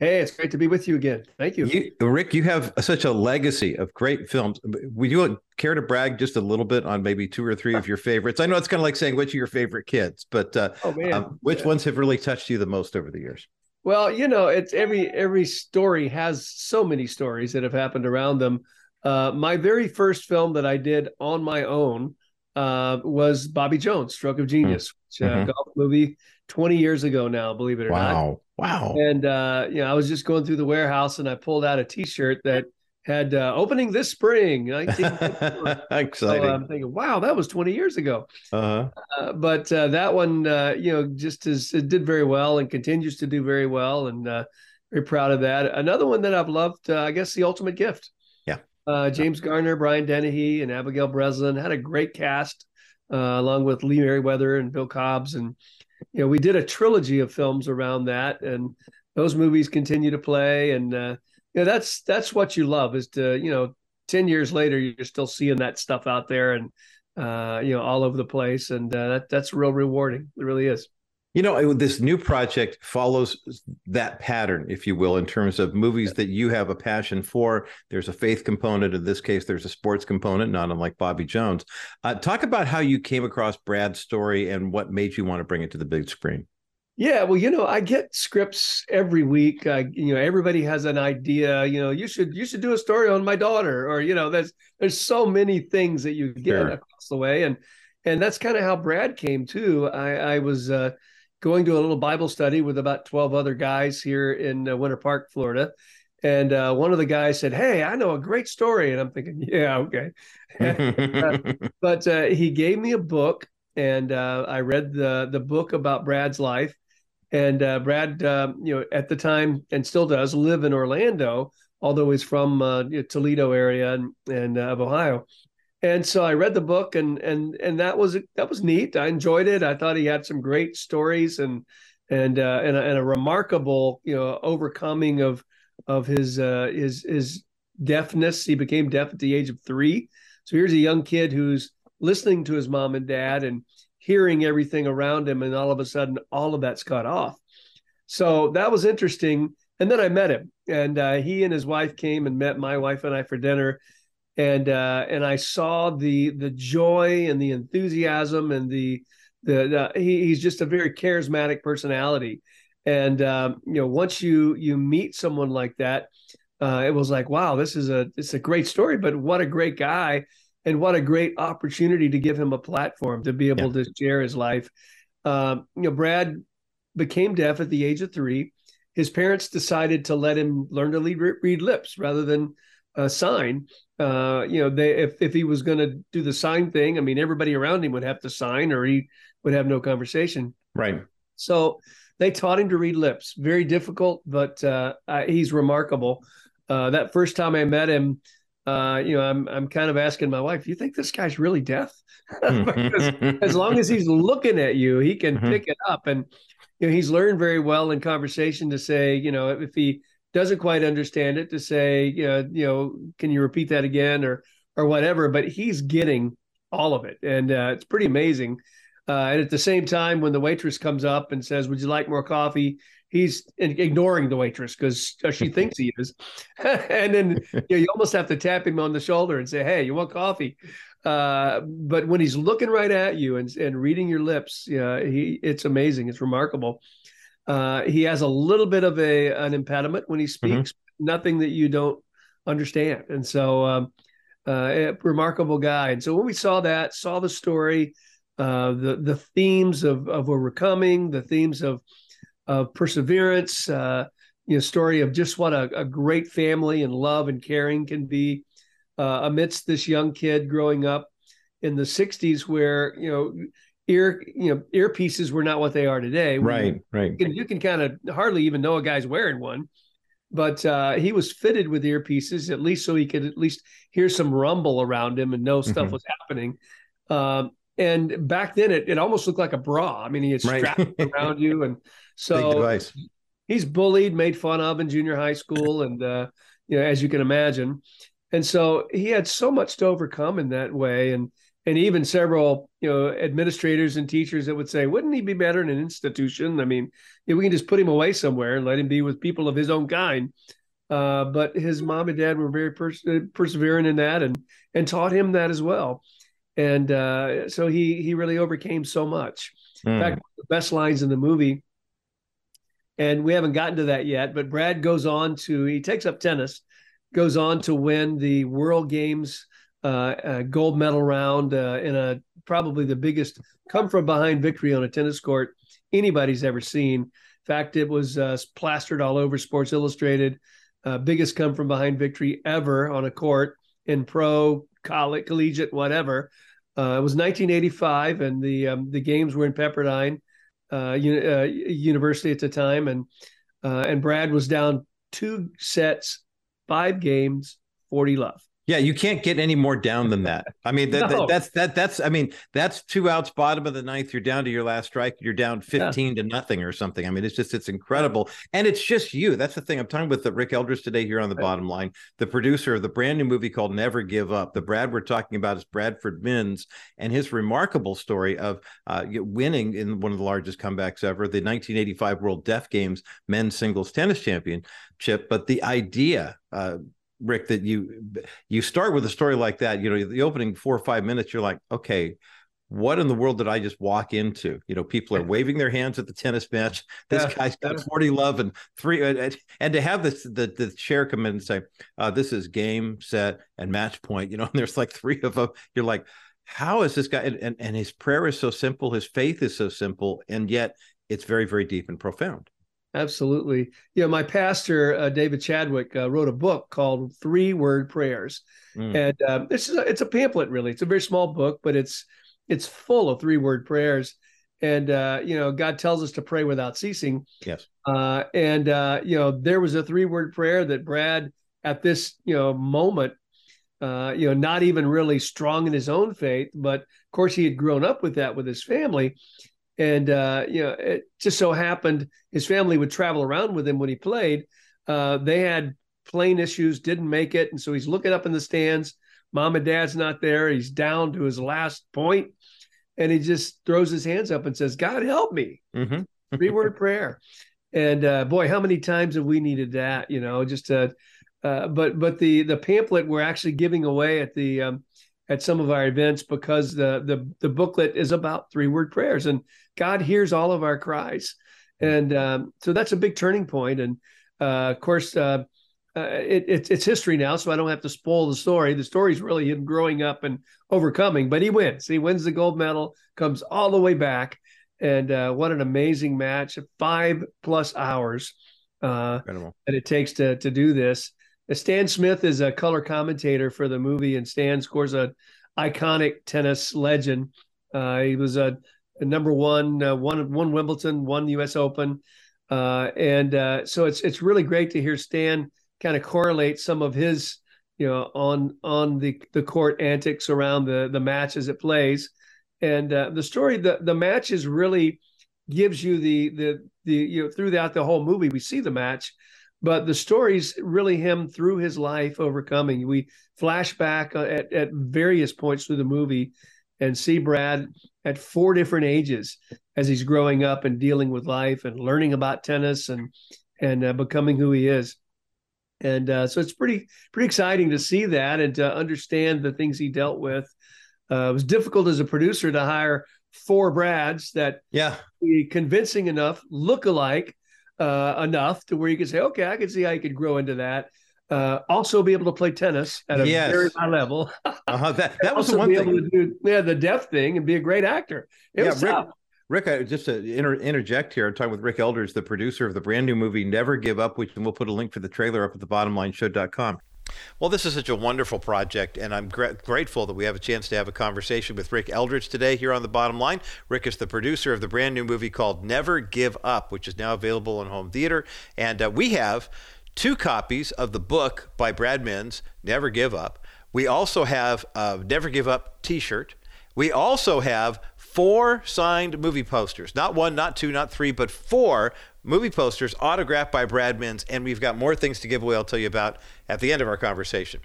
Hey, it's great to be with you again. Thank you. you. Rick, you have such a legacy of great films. Would you care to brag just a little bit on maybe two or three of your favorites? I know it's kind of like saying, which are your favorite kids? But uh, oh, man. Um, which yeah. ones have really touched you the most over the years? Well, you know, it's every every story has so many stories that have happened around them. Uh, my very first film that I did on my own uh, was Bobby Jones, Stroke of Genius, mm-hmm. which, uh, mm-hmm. golf movie twenty years ago now, believe it or wow. not. Wow. Wow. And, uh, you know, I was just going through the warehouse and I pulled out a t-shirt that had uh, opening this spring. Exciting. So I'm thinking, wow, that was twenty years ago. Uh-huh. Uh, but uh, that one, uh, you know, just is, it did very well and continues to do very well. And uh, very proud of that. Another one that I've loved, uh, I guess, The Ultimate Gift. Yeah. Uh, James yeah. Garner, Brian Dennehy, and Abigail Breslin had a great cast, uh, along with Lee Merriweather and Bill Cobbs. And, you know, we did a trilogy of films around that. And those movies continue to play. And, uh, you know, that's, that's what you love is to, you know, ten years later, you're still seeing that stuff out there and, uh, you know, all over the place. And uh, that that's real rewarding. It really is. You know, this new project follows that pattern, if you will, in terms of movies that you have a passion for. There's a faith component. In this case, there's a sports component, not unlike Bobby Jones. Uh, talk about how you came across Brad's story and what made you want to bring it to the big screen. Yeah, well, you know, I get scripts every week. I, you know, everybody has an idea. You know, you should you should do a story on my daughter, or you know, there's there's so many things that you get sure. across the way, and and that's kind of how Brad came too. I, I was uh, going to a little Bible study with about twelve other guys here in uh, Winter Park, Florida, and uh, one of the guys said, "Hey, I know a great story," and I'm thinking, "Yeah, okay," uh, but uh, he gave me a book, and uh, I read the the book about Brad's life. And uh, Brad, uh, you know, at the time and still does live in Orlando, although he's from uh, you know, Toledo area and, and uh, of Ohio. And so I read the book, and and and that was that was neat. I enjoyed it. I thought he had some great stories and and uh, and, and a remarkable, you know, overcoming of of his uh, his his deafness. He became deaf at the age of three. So here's a young kid who's listening to his mom and dad and hearing everything around him, and all of a sudden all of that's cut off. So that was interesting. And then I met him, and uh, he and his wife came and met my wife and I for dinner, and uh, and I saw the the joy and the enthusiasm and the the, the he, he's just a very charismatic personality. And um, you know, once you you meet someone like that, uh, it was like, wow, this is a it's a great story, but what a great guy. And what a great opportunity to give him a platform to be able yeah. to share his life. Um, you know, Brad became deaf at the age of three. His parents decided to let him learn to read, read lips rather than uh, sign. Uh, you know, they if, if he was going to do the sign thing, I mean, everybody around him would have to sign or he would have no conversation. Right. So they taught him to read lips. Very difficult, but uh, I, he's remarkable. Uh, that first time I met him, Uh, you know, I'm I'm kind of asking my wife, you think this guy's really deaf? Because as long as he's looking at you, he can mm-hmm. pick it up. And you know, he's learned very well in conversation to say, you know, if he doesn't quite understand it, to say, you know, you know, can you repeat that again, or or whatever. But he's getting all of it, and uh, it's pretty amazing. Uh, and at the same time, when the waitress comes up and says, "Would you like more coffee?" He's ignoring the waitress because she thinks he is. And then you know, you almost have to tap him on the shoulder and say, "Hey, you want coffee?" Uh, but when he's looking right at you and, and reading your lips, uh, he it's amazing. It's remarkable. Uh, he has a little bit of a an impediment when he speaks, mm-hmm. nothing that you don't understand. And so um, uh, a remarkable guy. And so when we saw that, saw the story, uh, the, the themes of, of overcoming, the themes of of perseverance, uh, you know, story of just what a, a great family and love and caring can be uh, amidst this young kid growing up in the sixties, where you know ear you know earpieces were not what they are today. Right, we, right. You can, you can kind of hardly even know a guy's wearing one, but uh, he was fitted with earpieces at least so he could at least hear some rumble around him and know stuff mm-hmm. was happening. Um, And back then, it, it almost looked like a bra. I mean, he had strapped right. around you. And so he's bullied, made fun of in junior high school. And, uh, you know, as you can imagine. And so he had so much to overcome in that way. And and even several, you know, administrators and teachers that would say, wouldn't he be better in an institution? I mean, you know, we can just put him away somewhere and let him be with people of his own kind. Uh, but his mom and dad were very pers- persevering in that and and taught him that as well. And uh, so he he really overcame so much. Mm. In fact, one of the best lines in the movie, and we haven't gotten to that yet, but Brad goes on to, he takes up tennis, goes on to win the World Games uh, a gold medal round uh, in a probably the biggest come from behind victory on a tennis court anybody's ever seen. In fact, it was uh, plastered all over Sports Illustrated. Uh, biggest come from behind victory ever on a court in pro, college, collegiate, whatever. Uh, it was nineteen eighty-five, and the um, the games were in Pepperdine uh, uni- uh, University at the time, and uh, and Brad was down two sets, five games, forty love. Yeah, you can't get any more down than that. I mean, that, no. that, that's that that's I mean, that's two outs, bottom of the ninth. You're down to your last strike. You're down fifteen yeah. to nothing or something. I mean, it's just it's incredible. And it's just you. That's the thing. I'm talking with the Rick Eldridge today here on the right. Bottom Line, the producer of the brand new movie called Never Give Up. The Brad we're talking about is Bradford Minns, and his remarkable story of uh, winning in one of the largest comebacks ever, the nineteen eighty-five World Deaf Games men's singles tennis championship. But the idea, uh, Rick, that you you start with a story like that, you know, the opening four or five minutes, you're like, okay, what in the world did I just walk into? You know, people are waving their hands at the tennis match. This yeah. guy's got forty love and three. And, and to have this, the, the chair come in and say, uh, this is game, set, and match point, you know, and there's like three of them. You're like, how is this guy? And, and, and his prayer is so simple. His faith is so simple. And yet it's very, very deep and profound. Absolutely. Yeah, my pastor, uh, David Chadwick, uh, wrote a book called Three Word Prayers. Mm. And uh, this is a, it's a pamphlet, really. It's a very small book, but it's it's full of three word prayers. And, uh, you know, God tells us to pray without ceasing. Yes. Uh, and, uh, you know, there was a three word prayer that Brad at this, you know, moment, uh, you know, not even really strong in his own faith. But of course, he had grown up with that with his family. And, uh, you know, it just so happened his family would travel around with him when he played. Uh, they had plane issues, didn't make it. And so he's looking up in the stands. Mom and dad's not there. He's down to his last point. And he just throws his hands up and says, God, help me. Mm-hmm. Three word prayer. And uh, boy, how many times have we needed that, you know, just uh, uh, but but the the pamphlet we're actually giving away at the um at some of our events, because the, the the booklet is about three word prayers, and God hears all of our cries. And um, so that's a big turning point. And uh, of course, uh, uh, it, it, it's history now, so I don't have to spoil the story. The story's really him growing up and overcoming, but he wins. He wins the gold medal, comes all the way back. And uh, what an amazing match, five plus hours uh, that it takes to to do this. Stan Smith is a color commentator for the movie, and Stan scores an iconic tennis legend. Uh, he was a, a number one, uh, one, one Wimbledon, one U S Open. Uh, and uh, so it's it's really great to hear Stan kind of correlate some of his, you know, on on the, the court antics around the, the match as it plays. And uh, the story, the, the match is really gives you the, the, the, you know, throughout the whole movie, we see the match. But the story's really him through his life overcoming. We flash back at, at various points through the movie and see Brad at four different ages as he's growing up and dealing with life and learning about tennis and and uh, becoming who he is. And uh, so it's pretty pretty exciting to see that and to understand the things he dealt with. Uh, it was difficult as a producer to hire four Brads that yeah, be convincing enough, look alike, Uh, enough to where you could say, okay, I can see how you could grow into that. Uh, also be able to play tennis at a yes. very high level. uh-huh. That, that was the one thing. To do, yeah, the deaf thing and be a great actor. It yeah, was Rick, tough. Rick, I, just to inter- interject here, I'm talking with Rick Eldridge, the producer of the brand new movie, Never Give Up, which we'll put a link for the trailer up at the bottom line show dot com. Well, this is such a wonderful project, and I'm gra- grateful that we have a chance to have a conversation with Rick Eldridge today here on The Bottom Line. Rick is the producer of the brand new movie called Never Give Up, which is now available in home theater. And uh, we have two copies of the book by Brad Minns, Never Give Up. We also have a Never Give Up t-shirt. We also have four signed movie posters, not one, not two, not three, but four movie posters autographed by Brad Minns, and we've got more things to give away I'll tell you about at the end of our conversation.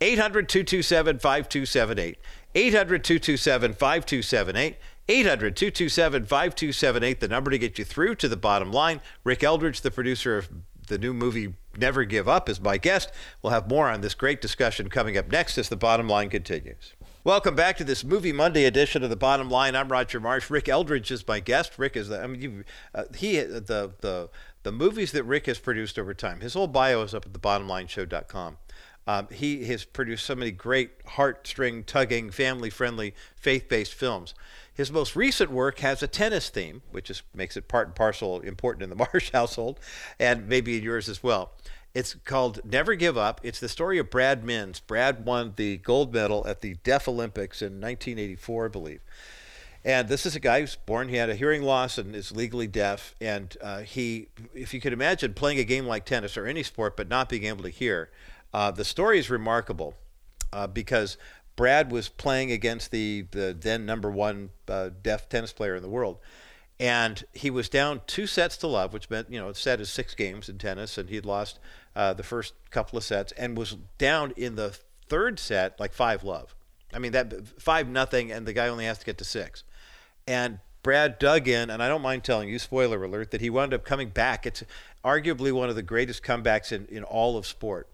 eight hundred two two seven five two seven eight, eight hundred two two seven five two seven eight, eight hundred two two seven five two seven eight, the number to get you through to The Bottom Line. Rick Eldridge, the producer of the new movie Never Give Up, is my guest. We'll have more on this great discussion coming up next as The Bottom Line continues. Welcome back to this Movie Monday edition of The Bottom Line. I'm Roger Marsh. Rick Eldridge is my guest. Rick is the, I mean, you, uh, he, the, the, the movies that Rick has produced over time. His whole bio is up at the bottom line show dot com. Um, he has produced so many great heartstring-tugging, family-friendly, faith-based films. His most recent work has a tennis theme, which is, makes it part and parcel important in the Marsh household, and maybe in yours as well. It's called Never Give Up. It's the story of Brad Minns. Brad won the gold medal at the Deaf Olympics in nineteen eighty-four, I believe. And this is a guy who's born, he had a hearing loss and is legally deaf. And uh, he, if you could imagine playing a game like tennis or any sport, but not being able to hear, uh, the story is remarkable uh, because Brad was playing against the, the then number one uh, deaf tennis player in the world. And he was down two sets to love, which meant, you know, a set is six games in tennis, and he'd lost uh, the first couple of sets and was down in the third set, like five love. I mean, that five nothing, and the guy only has to get to six. And Brad dug in, and I don't mind telling you, spoiler alert, that he wound up coming back. It's arguably one of the greatest comebacks in, in all of sport.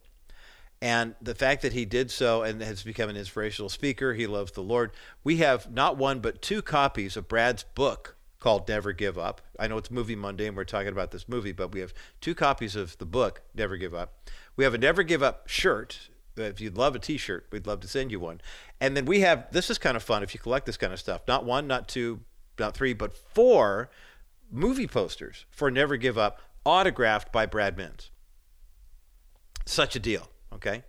And the fact that he did so and has become an inspirational speaker, he loves the Lord. We have not one but two copies of Brad's book called Never Give Up. I know it's Movie Monday and we're talking about this movie, but we have two copies of the book, Never Give Up. We have a Never Give Up shirt. If you'd love a t-shirt, we'd love to send you one. And then we have, this is kind of fun if you collect this kind of stuff, not one, not two, not three, but four movie posters for Never Give Up, autographed by Brad Minns. Such a deal, okay?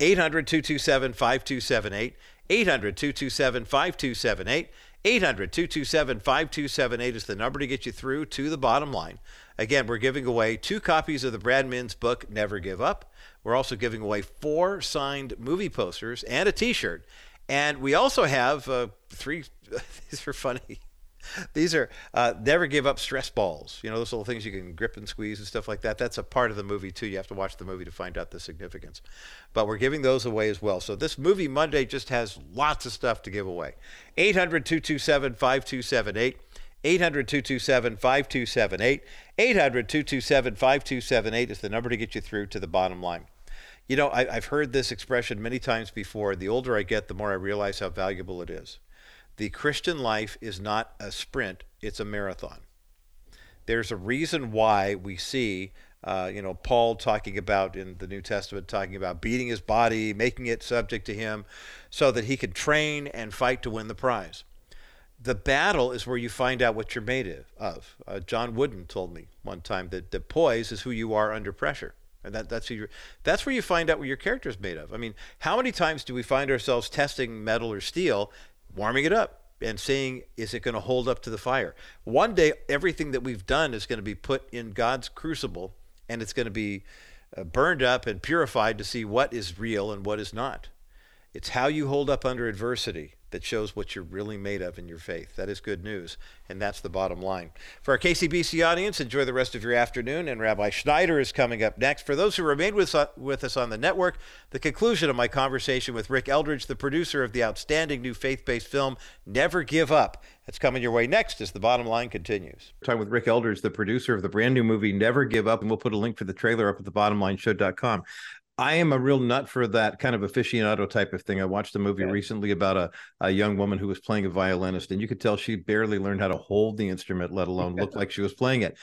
eight hundred, two two seven, five two seven eight, eight hundred, two two seven, five two seven eight, eight hundred, two two seven, five two seven eight is the number to get you through to the bottom line. Again, we're giving away two copies of the Brad Minns book, Never Give Up. We're also giving away four signed movie posters and a t-shirt. And we also have uh, three, these are funny. These are uh, Never Give Up stress balls. You know, those little things you can grip and squeeze and stuff like that. That's a part of the movie too. You have to watch the movie to find out the significance. But we're giving those away as well. So this Movie Monday just has lots of stuff to give away. eight hundred, two two seven, five two seven eight. eight hundred, two two seven, five two seven eight. eight hundred, two two seven, five two seven eight is the number to get you through to the bottom line. You know, I, I've heard this expression many times before. The older I get, the more I realize how valuable it is. The Christian life is not a sprint, it's a marathon. There's a reason why we see, uh, you know, Paul talking about in the New Testament, talking about beating his body, making it subject to him so that he could train and fight to win the prize. The battle is where you find out what you're made of. Uh, John Wooden told me one time that the poise is who you are under pressure. And that, that's who you're, that's where you find out what your character is made of. I mean, how many times do we find ourselves testing metal or steel, warming it up and seeing, is it going to hold up to the fire? One day, everything that we've done is going to be put in God's crucible, and it's going to be uh, burned up and purified to see what is real and what is not. It's how you hold up under adversity that shows what you're really made of in your faith. That is good news, and that's the bottom line. For our K C B C audience, enjoy the rest of your afternoon, and Rabbi Schneider is coming up next. For those who remain with, uh, with us on the network, the conclusion of my conversation with Rick Eldridge, the producer of the outstanding new faith-based film, Never Give Up. That's coming your way next as the bottom line continues. We're talking with Rick Eldridge, the producer of the brand new movie, Never Give Up, and we'll put a link for the trailer up at the bottom line show dot com. I am a real nut for that kind of aficionado type of thing. I watched a movie yeah. recently about a, a young woman who was playing a violinist, and you could tell she barely learned how to hold the instrument, let alone look like she was playing it.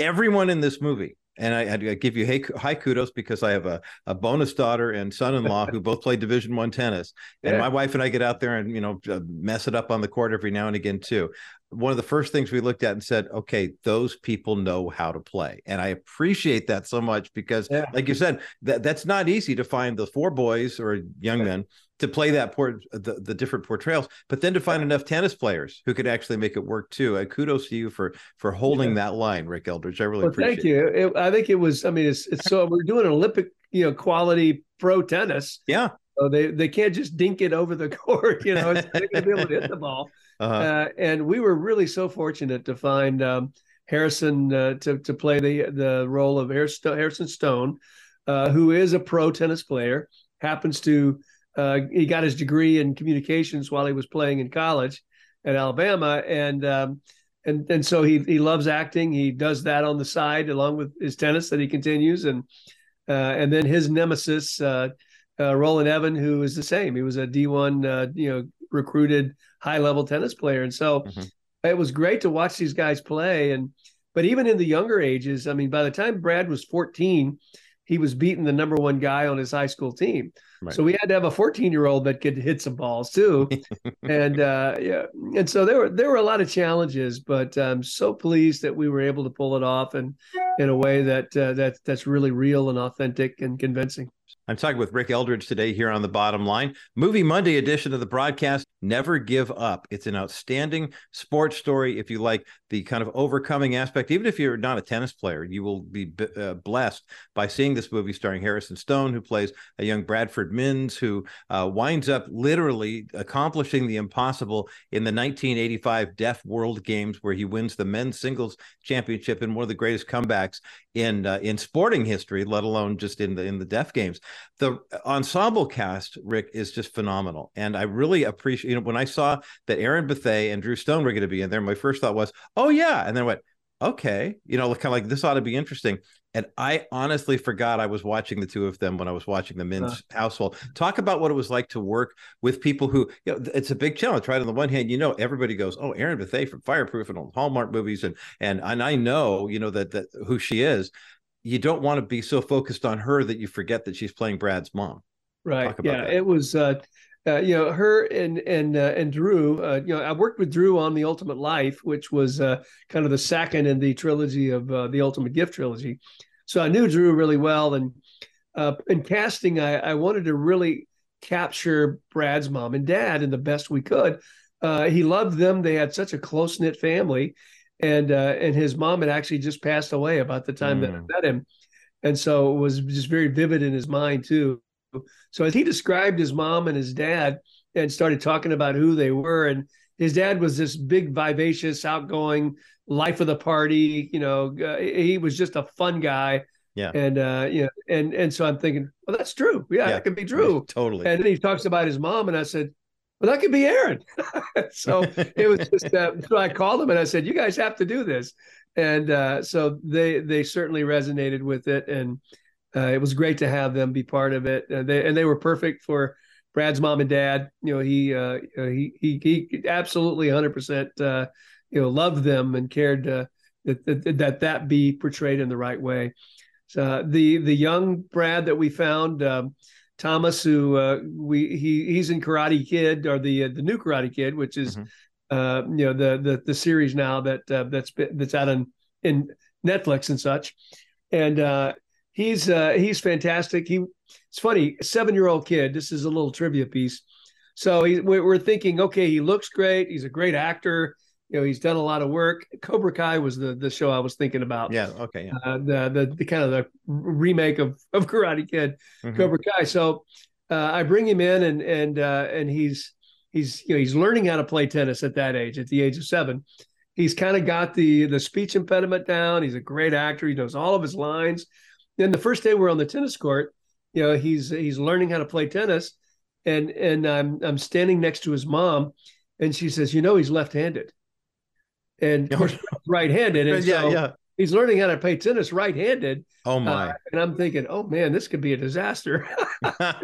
Everyone in this movie, and I, I give you high kudos because I have a, a bonus daughter and son-in-law who both play Division One tennis, and yeah. my wife and I get out there and, you know, mess it up on the court every now and again too. One of the first things we looked at and said, okay, those people know how to play. And I appreciate that so much because yeah. like you said, that, that's not easy to find the four boys or young yeah. men to play that port, the, the different portrayals, but then to find yeah. enough tennis players who could actually make it work too. Uh, kudos to you for, for holding yeah. that line, Rick Eldridge. I really well, appreciate thank you. it. It, I think it was, I mean, it's, it's so we're doing an Olympic, you know, quality pro tennis. Yeah. So they, they can't just dink it over the court, you know, it's, they're going to be able to hit the ball. Uh-huh. Uh, and we were really so fortunate to find um, Harrison uh, to to play the the role of Harrison Stone, uh, who is a pro tennis player. Happens to uh, he got his degree in communications while he was playing in college at Alabama, and um, and and so he he loves acting. He does that on the side along with his tennis that he continues, and uh, and then his nemesis uh, uh, Roland Evan, who is the same. He was a D one uh, you know recruited high-level tennis player. And so mm-hmm. it was great to watch these guys play. And but even in the younger ages, I mean, by the time Brad was fourteen, he was beating the number one guy on his high school team. Right. So we had to have a fourteen year old that could hit some balls too. and uh, yeah, and so there were, there were a lot of challenges, but I'm so pleased that we were able to pull it off and in a way that, uh, that that's really real and authentic and convincing. I'm talking with Rick Eldridge today here on The Bottom Line, Movie Monday edition of the broadcast, Never Give Up. It's an outstanding sports story. If you like the kind of overcoming aspect, even if you're not a tennis player, you will be uh, blessed by seeing this movie starring Harrison Stone, who plays a young Bradford Minns, who uh, winds up literally accomplishing the impossible in the nineteen eighty-five Deaf World Games, where he wins the men's singles championship in one of the greatest comebacks in uh, in sporting history, let alone just in the in the Deaf Games. The ensemble cast, Rick, is just phenomenal. And I really appreciate, you know, when I saw that Aaron Bethay and Drew Stone were going to be in there, my first thought was, oh, yeah. And then I went, okay, you know, kind of like this ought to be interesting. And I honestly forgot I was watching the two of them when I was watching the Minns uh. household. Talk about what it was like to work with people who, you know, it's a big challenge, right? On the one hand, you know, everybody goes, oh, Aaron Bethay from Fireproof and old Hallmark movies. And, and, and I know, you know, that, that who she is. You don't want to be so focused on her that you forget that she's playing Brad's mom. Right. Yeah. That. It was, uh, uh, you know, her and, and, uh, and Drew, uh, you know, I worked with Drew on The Ultimate Life, which was, uh, kind of the second in the trilogy of, uh, The Ultimate Gift trilogy. So I knew Drew really well. And, uh, in casting, I, I wanted to really capture Brad's mom and dad in the best we could. Uh, he loved them. They had such a close knit family. And uh, and his mom had actually just passed away about the time mm. that I met him. And so it was just very vivid in his mind, too. So as he described his mom and his dad and started talking about who they were, and his dad was this big, vivacious, outgoing, life of the party. You know, uh, he was just a fun guy. Yeah. And, uh, you know, and, and so I'm thinking, well, that's Drew. Yeah, yeah, that could be Drew. Totally. And then he talks about his mom, and I said, well, that could be Aaron. So it was just, uh, so I called him and I said, you guys have to do this. And uh, so they, they certainly resonated with it. And uh, it was great to have them be part of it. And they, and they were perfect for Brad's mom and dad. You know, he, uh, he, he, he absolutely one hundred percent, uh, you know, loved them and cared uh, that, that, that that be portrayed in the right way. So the, the young Brad that we found, um, Thomas, who uh, we he he's in Karate Kid, or the uh, the new Karate Kid, which is mm-hmm. uh, you know the the the series now that uh, that's been, that's out on in Netflix and such, and uh, he's uh, he's fantastic. He it's funny, seven year old kid. This is a little trivia piece. So he, we're thinking, okay, he looks great. He's a great actor. You know, he's done a lot of work. Cobra Kai was the the show I was thinking about. Yeah, okay. Yeah. Uh, the, the the kind of the remake of of Karate Kid, mm-hmm. Cobra Kai. So uh, I bring him in, and and uh, and he's he's you know he's learning how to play tennis at that age, at the age of seven. He's kind of got the the speech impediment down. He's a great actor. He knows all of his lines. Then the first day we're on the tennis court, you know, he's he's learning how to play tennis, and and I'm I'm standing next to his mom, and she says, you know, he's left-handed. And of course, right-handed, and yeah, so yeah. he's learning how to play tennis right-handed. Oh my! Uh, and I'm thinking, oh man, this could be a disaster.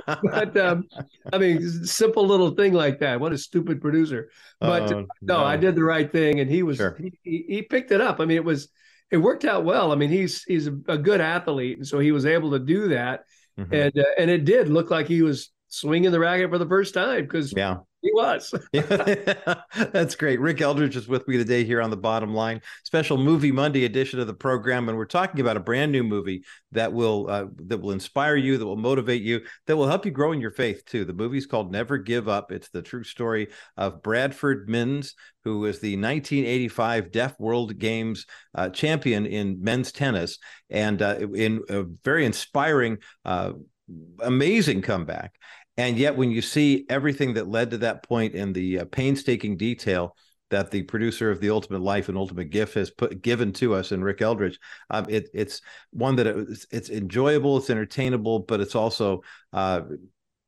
But um, I mean, simple little thing like that. What a stupid producer! But uh, no, no, I did the right thing, and he was sure. he, he he picked it up. I mean, it was it worked out well. I mean, he's he's a good athlete, and so he was able to do that, mm-hmm. and uh, and it did look like he was swinging the racket for the first time because yeah. he was. That's great. Rick Eldridge is with me today here on The Bottom Line, special Movie Monday edition of the program. And we're talking about a brand new movie that will uh, that will inspire you, that will motivate you, that will help you grow in your faith, too. The movie's called Never Give Up. It's the true story of Bradford Minns, who was the nineteen eighty-five Deaf World Games uh, champion in men's tennis, and uh, in a very inspiring, uh, amazing comeback. And yet when you see everything that led to that point and the uh, painstaking detail that the producer of The Ultimate Life and Ultimate Gift has put given to us in Rick Eldridge, um, it, it's one that it, it's enjoyable, it's entertainable, but it's also uh,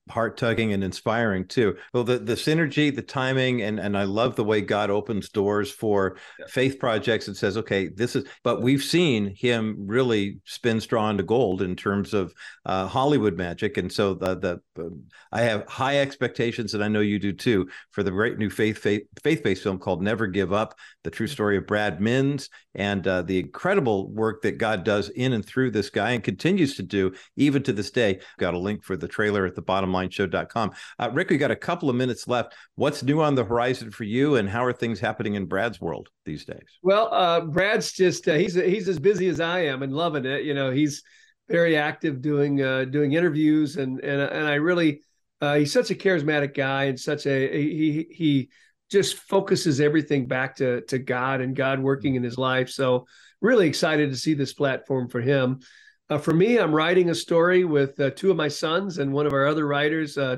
heart-tugging and inspiring too. Well, the, the synergy, the timing, and, and I love the way God opens doors for yeah. faith projects and says, okay, this is, but we've seen him really spin straw into gold in terms of uh, Hollywood magic. And so the, the um, I have high expectations, and I know you do too, for the great new faith, faith, faith-based film called Never Give Up, the true story of Brad Minns, and uh, the incredible work that God does in and through this guy and continues to do even to this day. Got a link for the trailer at the bottom line show dot com. Uh, Rick, we got a couple of minutes left. What's new on the horizon for you, and how are things happening in Brad's world these days? Well, uh, Brad's just, uh, he's, he's as busy as I am and loving it. You know, he's very active doing, uh, doing interviews, and, and, and I really, uh, he's such a charismatic guy, and such a, he, he just focuses everything back to, to God and God working in his life. So really excited to see this platform for him. Uh, for me, I'm writing a story with uh, two of my sons and one of our other writers, uh,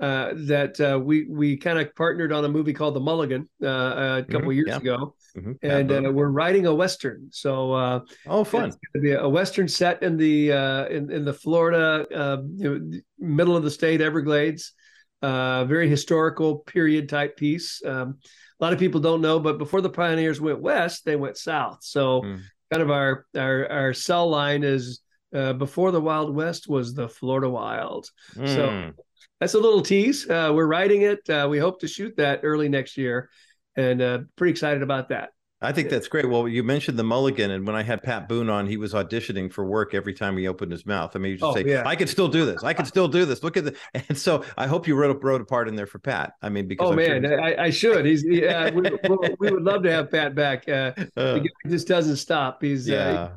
uh, that uh, we we kind of partnered on a movie called The Mulligan uh, a couple mm-hmm. years yeah. ago, mm-hmm. and yeah, uh, we're writing a Western. So uh, oh, fun! It's going to be a Western set in the uh, in in the Florida uh, you know, middle of the state Everglades, uh, very historical period type piece. Um, a lot of people don't know, but before the pioneers went west, they went south. So mm. kind of our our our cell line is uh, before the Wild West was the Florida Wild. Mm. So. That's a little tease. Uh, we're writing it. Uh, we hope to shoot that early next year, and uh, pretty excited about that. I think that's great. Well, you mentioned The Mulligan, and when I had Pat Boone on, he was auditioning for work every time he opened his mouth. I mean, you just oh, say, yeah. I could still do this. I could still do this. Look at the. And so I hope you wrote a, wrote a part in there for Pat. I mean, because- Oh, I'm man, sure I, I should. He's. Uh, we, we would love to have Pat back. Uh, uh, he just doesn't stop. He's yeah. uh,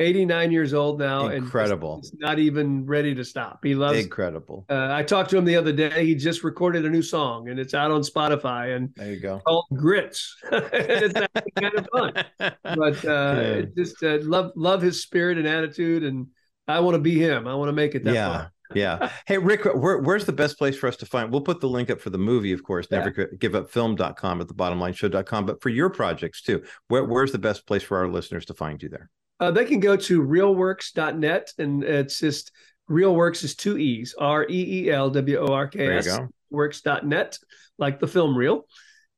eighty-nine years old now. Incredible. And he's not even ready to stop. He loves Incredible. Uh, I talked to him the other day. He just recorded a new song, and it's out on Spotify. And there you go. Called Grits. It's actually kind of fun. But uh, yeah. just uh, love love his spirit and attitude. And I want to be him. I want to make it that yeah. fun. Yeah. Hey, Rick, where, where's the best place for us to find? We'll put the link up for the movie, of course, yeah. never give up film dot com at the bottom line show dot com. But for your projects, too, where, where's the best place for our listeners to find you there? Uh, they can go to real works dot net, and it's just ReelWorks is two E's, R E E L W O R K S, works dot net, like the film Reel,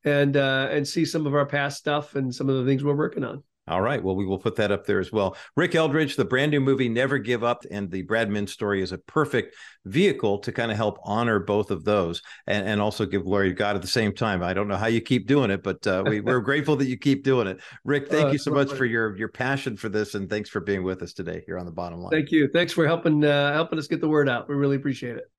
and uh, and see some of our past stuff and some of the things we're working on. All right. Well, we will put that up there as well. Rick Eldridge, the brand new movie, Never Give Up, and the Brad Minns story is a perfect vehicle to kind of help honor both of those and, and also give glory to God at the same time. I don't know how you keep doing it, but uh, we, we're grateful that you keep doing it. Rick, thank uh, you so much for your your passion for this, and thanks for being with us today here on The Bottom Line. Thank you. Thanks for helping uh, helping us get the word out. We really appreciate it.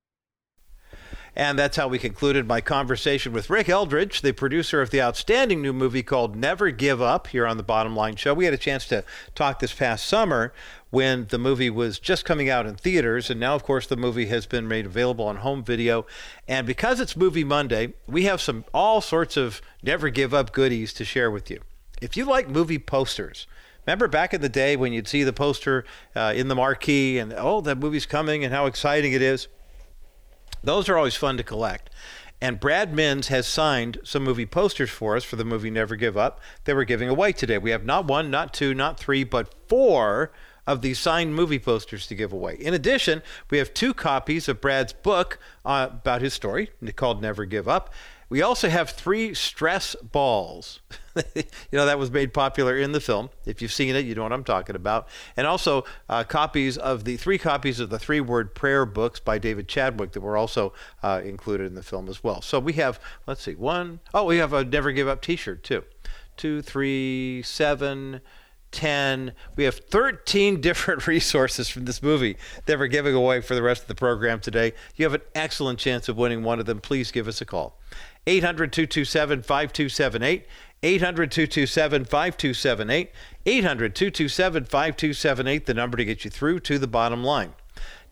And that's how we concluded my conversation with Rick Eldridge, the producer of the outstanding new movie called Never Give Up, here on The Bottom Line Show. We had a chance to talk this past summer when the movie was just coming out in theaters. And now, of course, the movie has been made available on home video. And because it's Movie Monday, we have some all sorts of Never Give Up goodies to share with you. If you like movie posters, remember back in the day when you'd see the poster uh, in the marquee and, oh, that movie's coming and how exciting it is. Those are always fun to collect. And Brad Minns has signed some movie posters for us for the movie Never Give Up that we're giving away today. We have not one, not two, not three, but four of these signed movie posters to give away. In addition, we have two copies of Brad's book uh, about his story called Never Give Up. We also have three stress balls. You know, that was made popular in the film. If you've seen it, you know what I'm talking about. And also uh, copies of the three copies of the Three Word Prayer books by David Chadwick that were also uh, included in the film as well. So we have, let's see, one, oh, we have a Never Give Up t-shirt too. Two, three, seven, ten. We have thirteen different resources from this movie that we're giving away for the rest of the program today. You have an excellent chance of winning one of them. Please give us a call. eight hundred, two two seven, five two seven eight, eight hundred, two two seven, five two seven eight, eight hundred, two two seven, five two seven eight, the number to get you through to The Bottom Line.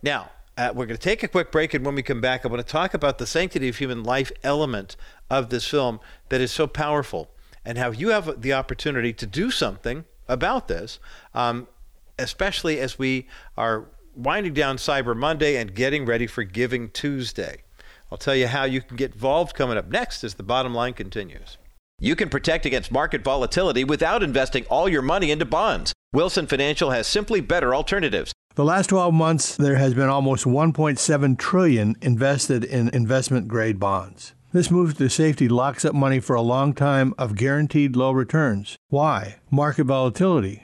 Now, uh, we're going to take a quick break, and when we come back, I want to talk about the sanctity of human life element of this film that is so powerful, and how you have the opportunity to do something about this, um, especially as we are winding down Cyber Monday and getting ready for Giving Tuesday. I'll tell you how you can get involved coming up next as The Bottom Line continues. You can protect against market volatility without investing all your money into bonds. Wilson Financial has simply better alternatives. The last twelve months, there has been almost one point seven trillion dollars invested in investment-grade bonds. This move to safety locks up money for a long time of guaranteed low returns. Why? Market volatility.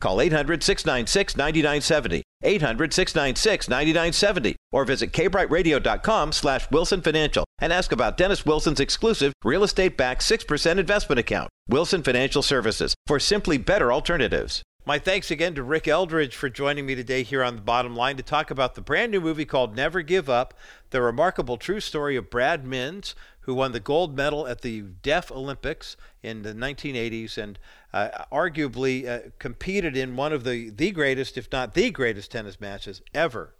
Call eight hundred, six nine six, nine nine seven zero, eight hundred, six nine six, nine nine seven zero, or visit kbrightradio.com slash Wilson Financial and ask about Dennis Wilson's exclusive real estate-backed six percent investment account, Wilson Financial Services, for simply better alternatives. My thanks again to Rick Eldridge for joining me today here on The Bottom Line to talk about the brand new movie called Never Give Up, the remarkable true story of Brad Minns, who won the gold medal at the Deaf Olympics in the nineteen eighties and uh, arguably uh, competed in one of the, the greatest, if not the greatest, tennis matches ever.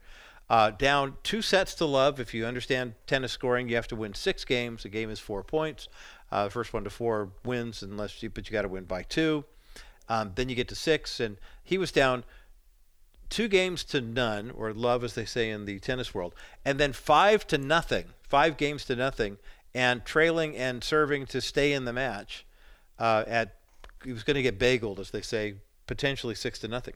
Uh, down two sets to love. If you understand tennis scoring, you have to win six games. A game is four points. Uh, first one to four wins, unless you, but you got to win by two. Um, then you get to six, and he was down two games to none, or love as they say in the tennis world, and then five to nothing, five games to nothing, and trailing and serving to stay in the match. Uh, at he was going to get bageled, as they say, potentially six to nothing.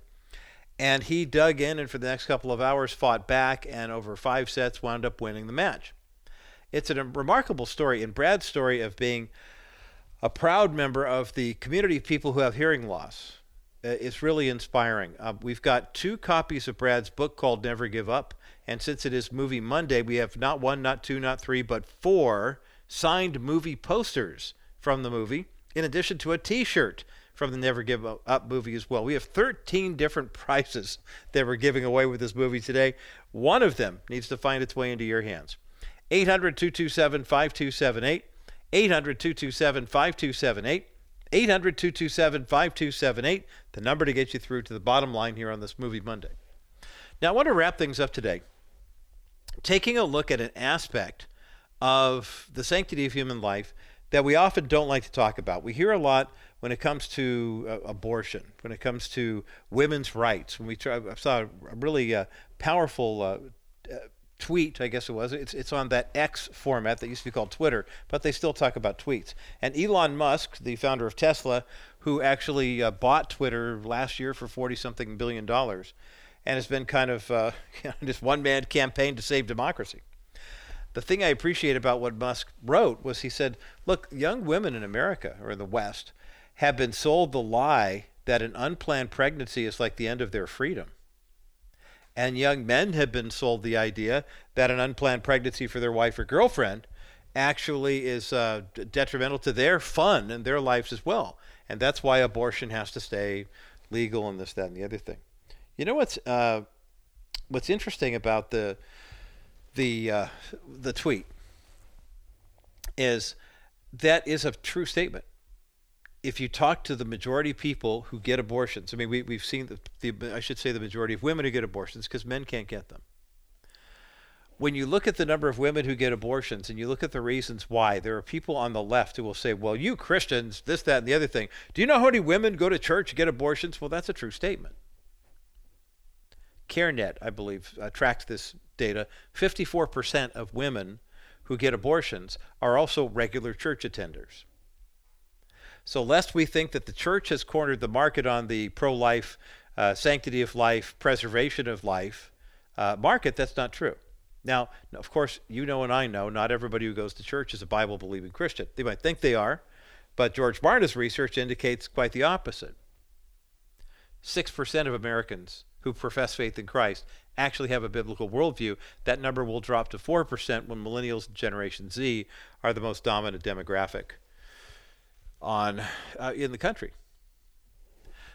And he dug in, and for the next couple of hours fought back, and over five sets wound up winning the match. It's a remarkable story, and Brad's story of being a proud member of the community of people who have hearing loss. It's really inspiring. Uh, we've got two copies of Brad's book called Never Give Up. And since it is Movie Monday, we have not one, not two, not three, but four signed movie posters from the movie, in addition to a T-shirt from the Never Give Up movie as well. We have thirteen different prizes that we're giving away with this movie today. One of them needs to find its way into your hands. eight hundred, two two seven, five two seven eight. eight hundred, two two seven, five two seven eight, eight hundred, two two seven, five two seven eight, the number to get you through to The Bottom Line here on this Movie Monday. Now, I want to wrap things up today, taking a look at an aspect of the sanctity of human life that we often don't like to talk about. We hear a lot when it comes to uh, abortion, when it comes to women's rights. When we try, I saw a really uh, powerful uh, uh tweet, I guess it was. It's it's on that X format that used to be called Twitter, but they still talk about tweets. And Elon Musk, the founder of Tesla, who actually uh, bought Twitter last year for forty-something billion dollars, and has been kind of uh, you know, this one-man campaign to save democracy. The thing I appreciate about what Musk wrote was he said, look, young women in America, or in the West, have been sold the lie that an unplanned pregnancy is like the end of their freedom. And young men have been sold the idea that an unplanned pregnancy for their wife or girlfriend actually is uh, detrimental to their fun and their lives as well. And that's why abortion has to stay legal and this, that, and the other thing. You know what's uh, what's interesting about the the uh, the tweet is that is a true statement. If you talk to the majority of people who get abortions, I mean, we, we've seen, the, the I should say the majority of women who get abortions because men can't get them. When you look at the number of women who get abortions and you look at the reasons why, there are people on the left who will say, well, you Christians, this, that, and the other thing. Do you know how many women go to church and get abortions? Well, that's a true statement. CareNet, I believe, uh, tracked this data. fifty-four percent of women who get abortions are also regular church attenders. So lest we think that the church has cornered the market on the pro-life, uh, sanctity of life, preservation of life uh, market, that's not true. Now, of course, you know and I know not everybody who goes to church is a Bible-believing Christian. They might think they are, but George Barna's research indicates quite the opposite. Six percent of Americans who profess faith in Christ actually have a biblical worldview. That number will drop to four percent when millennials and Generation Z are the most dominant demographic on uh, in the country.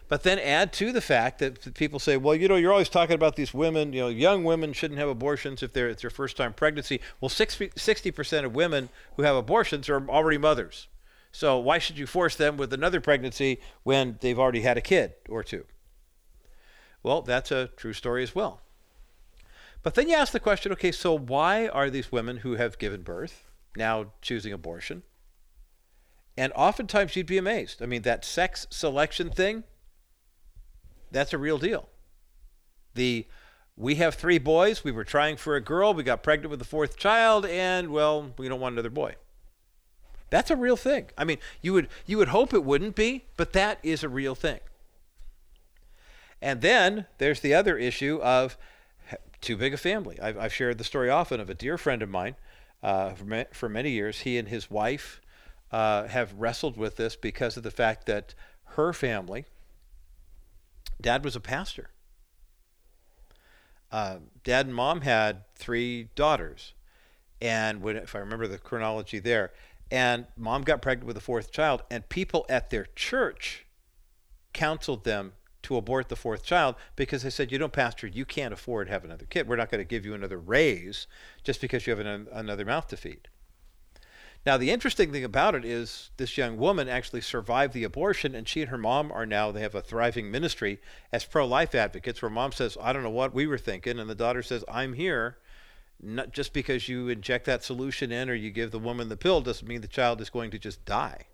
But then add to the fact that people say, well, you know, you're always talking about these women, you know, young women shouldn't have abortions if they're it's their first time pregnancy. Well, sixty percent of women who have abortions are already mothers. So why should you force them with another pregnancy when they've already had a kid or two? Well, that's a true story as well. But then you ask the question, okay, so why are these women who have given birth now choosing abortion? And oftentimes you'd be amazed. I mean, that sex selection thing, that's a real deal. The, we have three boys, we were trying for a girl, we got pregnant with the fourth child, and, well, we don't want another boy. That's a real thing. I mean, you would you would hope it wouldn't be, but that is a real thing. And then there's the other issue of too big a family. I've, I've shared the story often of a dear friend of mine uh, for, ma- for many years. He and his wife uh, have wrestled with this because of the fact that her family, dad was a pastor. Uh, dad and mom had three daughters. And when, if I remember the chronology there, and mom got pregnant with a fourth child, and people at their church counseled them to abort the fourth child because they said, you know, pastor, you can't afford to have another kid. We're not going to give you another raise just because you have an, another mouth to feed. Now, the interesting thing about it is this young woman actually survived the abortion, and she and her mom are now, they have a thriving ministry as pro-life advocates, where mom says, I don't know what we were thinking, and the daughter says, I'm here. Not just because you inject that solution in or you give the woman the pill doesn't mean the child is going to just die.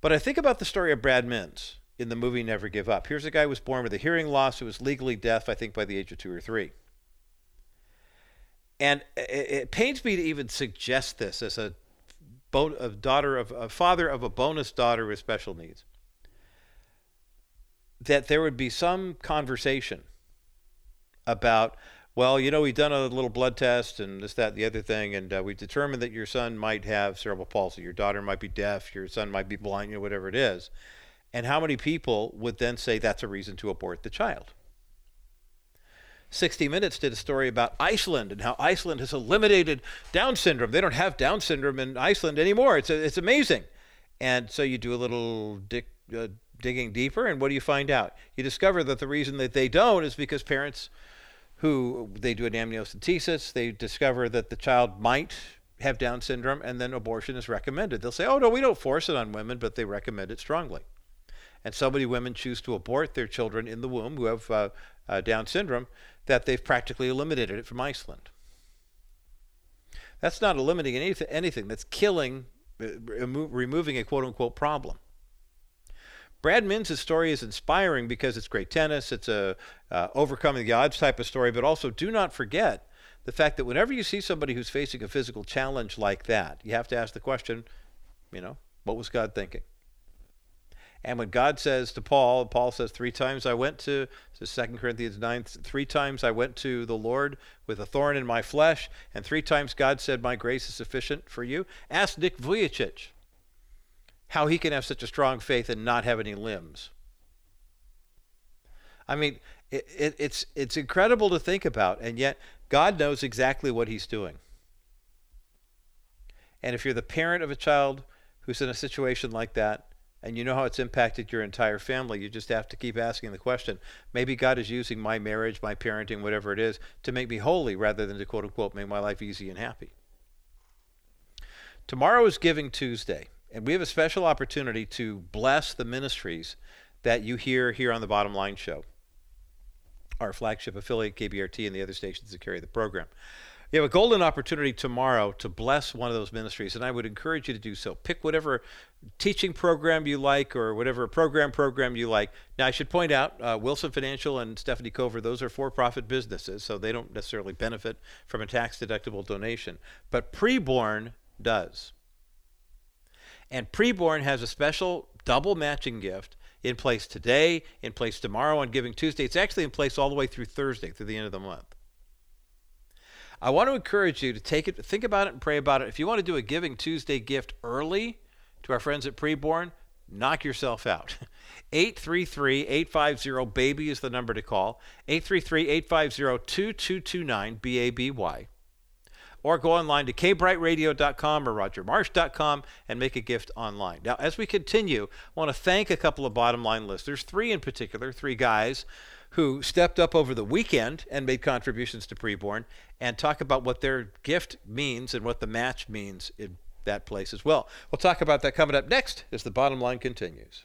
But I think about the story of Brad Minns in the movie Never Give Up. Here's a guy who was born with a hearing loss who was legally deaf, I think, by the age of two or three. And it, it pains me to even suggest this as a, bo- a daughter of a father of a bonus daughter with special needs, that there would be some conversation about, well, you know, we've done a little blood test and this, that, and the other thing, and uh, we've determined that your son might have cerebral palsy, your daughter might be deaf, your son might be blind, you know, whatever it is. And how many people would then say that's a reason to abort the child? sixty minutes did a story about Iceland and how Iceland has eliminated Down syndrome. They don't have Down syndrome in Iceland anymore. It's a, it's amazing. And so you do a little dick, uh, digging deeper, and what do you find out? You discover that the reason that they don't is because parents who they do an amniocentesis, they discover that the child might have Down syndrome, and then abortion is recommended. They'll say, oh, no, we don't force it on women, but they recommend it strongly. And so many women choose to abort their children in the womb who have uh, uh, Down syndrome that they've practically eliminated it from Iceland. That's not eliminating anything, anything. That's killing, remo- removing a quote-unquote problem. Brad Minns' story is inspiring because it's great tennis, it's a uh, overcoming the odds type of story, but also do not forget the fact that whenever you see somebody who's facing a physical challenge like that, you have to ask the question, you know, what was God thinking? And when God says to Paul, Paul says, three times I went to, this is Second Corinthians nine, three times I went to the Lord with a thorn in my flesh, and three times God said, my grace is sufficient for you. Ask Nick Vujicic how he can have such a strong faith and not have any limbs. I mean, it, it, it's it's incredible to think about, and yet God knows exactly what he's doing. And if you're the parent of a child who's in a situation like that, and you know how it's impacted your entire family, you just have to keep asking the question, maybe God is using my marriage, my parenting, whatever it is, to make me holy rather than to quote-unquote make my life easy and happy. Tomorrow is Giving Tuesday. And we have a special opportunity to bless the ministries that you hear here on the Bottom Line Show, our flagship affiliate, K B R T, and the other stations that carry the program. You have a golden opportunity tomorrow to bless one of those ministries, and I would encourage you to do so. Pick whatever teaching program you like or whatever program program you like. Now, I should point out, uh, Wilson Financial and Stephanie Cover, those are for-profit businesses, so they don't necessarily benefit from a tax-deductible donation. But Preborn does. And Preborn has a special double matching gift in place today, in place tomorrow on Giving Tuesday. It's actually in place all the way through Thursday, through the end of the month. I want to encourage you to take it, think about it, and pray about it. If you want to do a Giving Tuesday gift early to our friends at Preborn, knock yourself out. eight three three, eight five zero, B A B Y is the number to call. eight three three, eight five zero, two two two nine, B A B Y. Or go online to k bright radio dot com or roger marsh dot com and make a gift online. Now, as we continue, I want to thank a couple of Bottom Line listeners, three in particular, three guys who stepped up over the weekend and made contributions to Preborn, and talk about what their gift means and what the match means in that place as well. We'll talk about that coming up next as the Bottom Line continues.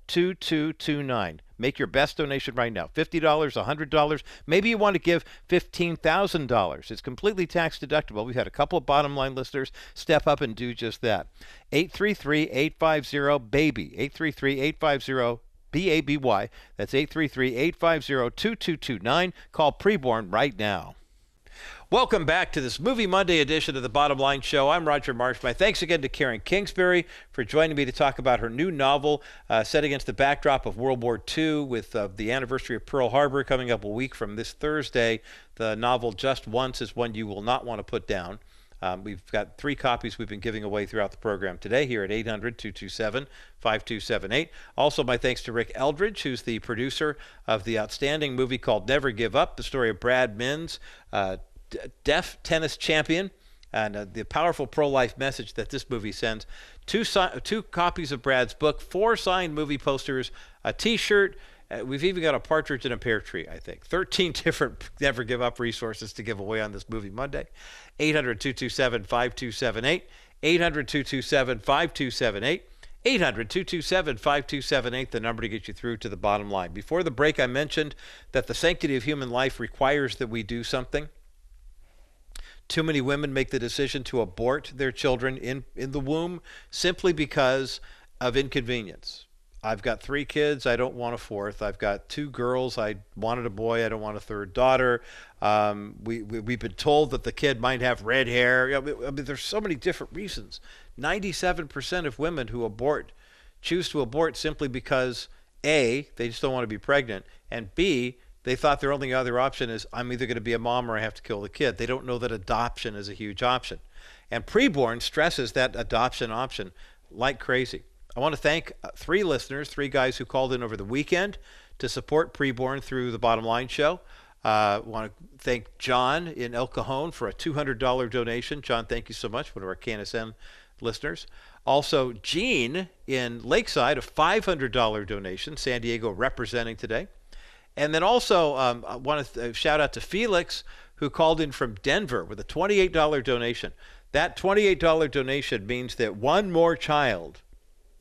two two two nine. Make your best donation right now. fifty dollars, one hundred dollars. Maybe you want to give fifteen thousand dollars. It's completely tax deductible. We've had a couple of Bottom Line listeners step up and do just that. eight three three, eight five zero, BABY. eight three three, eight five zero, B A B Y. That's eight three three, eight five zero, two two two nine. Call Preborn right now. Welcome back to this Movie Monday edition of the Bottom Line Show. I'm Roger Marsh. My thanks again to Karen Kingsbury for joining me to talk about her new novel uh, set against the backdrop of World War Two with uh, the anniversary of Pearl Harbor coming up a week from this Thursday. The novel Just Once is one you will not want to put down. Um, we've got three copies we've been giving away throughout the program today here at eight hundred, two two seven, five two seven eight. Also, my thanks to Rick Eldridge, who's the producer of the outstanding movie called Never Give Up, the story of Brad Minns, uh, deaf tennis champion, and uh, the powerful pro-life message that this movie sends. Two, si two copies of Brad's book, four signed movie posters, a T-shirt. Uh, we've even got a partridge in a pear tree, I think. thirteen different Never Give Up resources to give away on this Movie Monday. eight hundred, two two seven, five two seven eight, eight hundred, two two seven, five two seven eight, eight hundred, two two seven, five two seven eight, the number to get you through to the Bottom Line. Before the break, I mentioned that the sanctity of human life requires that we do something. Too many women make the decision to abort their children in, in the womb simply because of inconvenience. I've got three kids. I don't want a fourth. I've got two girls. I wanted a boy. I don't want a third daughter. Um, we, we, we've been told that the kid might have red hair. You know, I mean, there's so many different reasons. ninety-seven percent of women who abort choose to abort simply because, A, they just don't want to be pregnant, and B, they thought their only other option is I'm either going to be a mom or I have to kill the kid. They don't know that adoption is a huge option. And Preborn stresses that adoption option like crazy. I want to thank three listeners, three guys who called in over the weekend to support Preborn through the Bottom Line Show. I uh, want to thank John in El Cajon for a two hundred dollar donation. John, thank you so much, one of our K N S N listeners. Also, Gene in Lakeside, a five hundred dollar donation, San Diego representing today. And then also, um, I want to th shout out to Felix, who called in from Denver with a twenty-eight dollar donation. That twenty-eight dollar donation means that one more child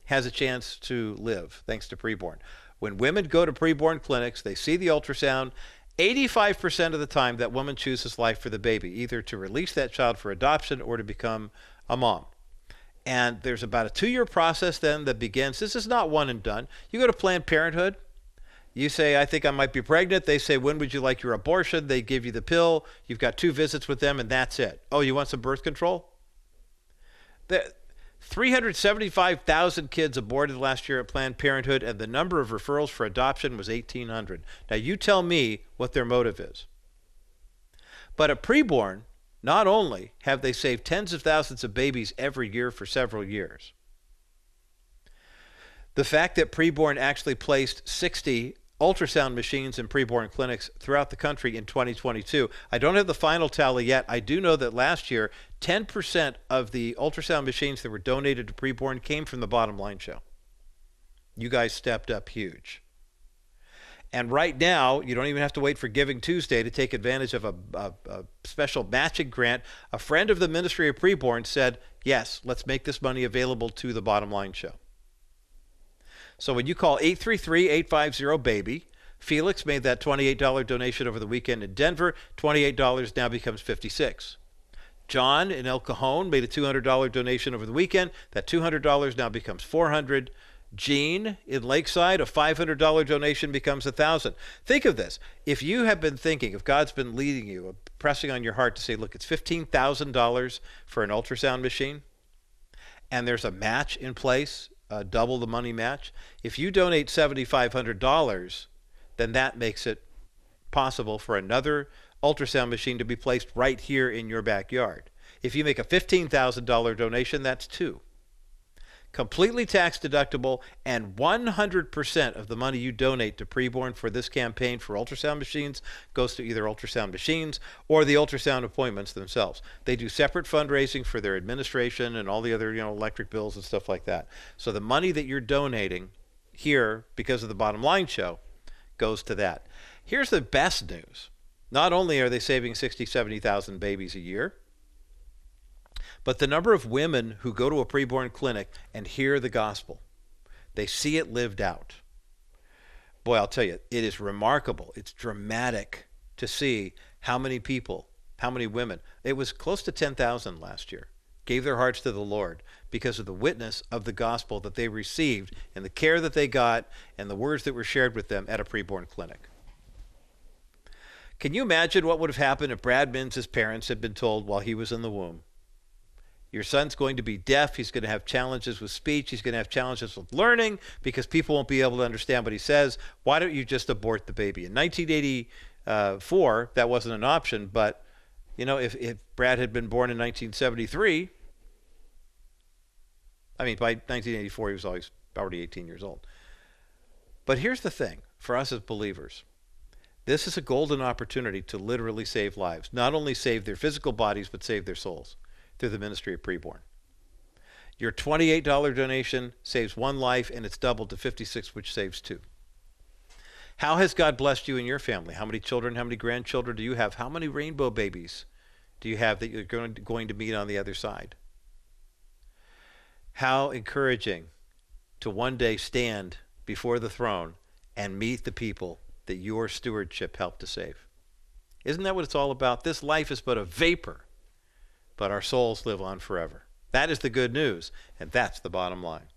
has a chance to live, thanks to Preborn. When women go to Preborn clinics, they see the ultrasound. eighty-five percent of the time, that woman chooses life for the baby, either to release that child for adoption or to become a mom. And there's about a two-year process then that begins. This is not one and done. You go to Planned Parenthood. You say, I think I might be pregnant. They say, when would you like your abortion? They give you the pill. You've got two visits with them, and that's it. Oh, you want some birth control? three hundred seventy-five thousand kids aborted last year at Planned Parenthood, and the number of referrals for adoption was eighteen hundred. Now, you tell me what their motive is. But at Preborn, not only have they saved tens of thousands of babies every year for several years, the fact that Preborn actually placed sixty ultrasound machines in Preborn clinics throughout the country in twenty twenty-two. I don't have the final tally yet. I do know that last year, ten percent of the ultrasound machines that were donated to Preborn came from the Bottom Line Show. You guys stepped up huge. And right now, you don't even have to wait for Giving Tuesday to take advantage of a, a, a special matching grant. A friend of the Ministry of Preborn said, yes, let's make this money available to the Bottom Line Show. So when you call eight three three, eight five zero, BABY, Felix made that twenty-eight dollar donation over the weekend in Denver. twenty-eight dollars now becomes fifty-six dollars. John in El Cajon made a two hundred dollar donation over the weekend. That two hundred dollars now becomes four hundred dollars. Jean in Lakeside, a five hundred dollar donation becomes one thousand dollars. Think of this. If you have been thinking, if God's been leading you, pressing on your heart to say, look, it's fifteen thousand dollars for an ultrasound machine, and there's a match in place, uh, double the money match. If you donate seven thousand five hundred dollars, then that makes it possible for another ultrasound machine to be placed right here in your backyard. If you make a fifteen thousand dollar donation, that's two. Completely tax deductible, and one hundred percent of the money you donate to Preborn for this campaign for ultrasound machines goes to either ultrasound machines or the ultrasound appointments themselves. They do separate fundraising for their administration and all the other, you know, electric bills and stuff like that. So the money that you're donating here because of the Bottom Line Show goes to that. Here's the best news. Not only are they saving sixty, seventy thousand babies a year, but the number of women who go to a preborn clinic and hear the gospel, they see it lived out. Boy, I'll tell you, it is remarkable. It's dramatic to see how many people, how many women. It was close to ten thousand last year, gave their hearts to the Lord because of the witness of the gospel that they received and the care that they got and the words that were shared with them at a preborn clinic. Can you imagine what would have happened if Brad Minns' parents had been told while he was in the womb, your son's going to be deaf, he's going to have challenges with speech, he's going to have challenges with learning because people won't be able to understand what he says. Why don't you just abort the baby? In nineteen eighty-four, that wasn't an option, but you know, if, if Brad had been born in nineteen seventy-three, I mean, by nineteen eighty-four, he was always already eighteen years old. But here's the thing for us as believers. This is a golden opportunity to literally save lives, not only save their physical bodies, but save their souls through the ministry of Preborn. Your twenty-eight dollar donation saves one life, and it's doubled to fifty-six, which saves two. How has God blessed you and your family? How many children, how many grandchildren do you have? How many rainbow babies do you have that you're going to, going to meet on the other side? How encouraging to one day stand before the throne and meet the people that your stewardship helped to save. Isn't that what it's all about? This life is but a vapor, but our souls live on forever. That is the good news, and that's the bottom line.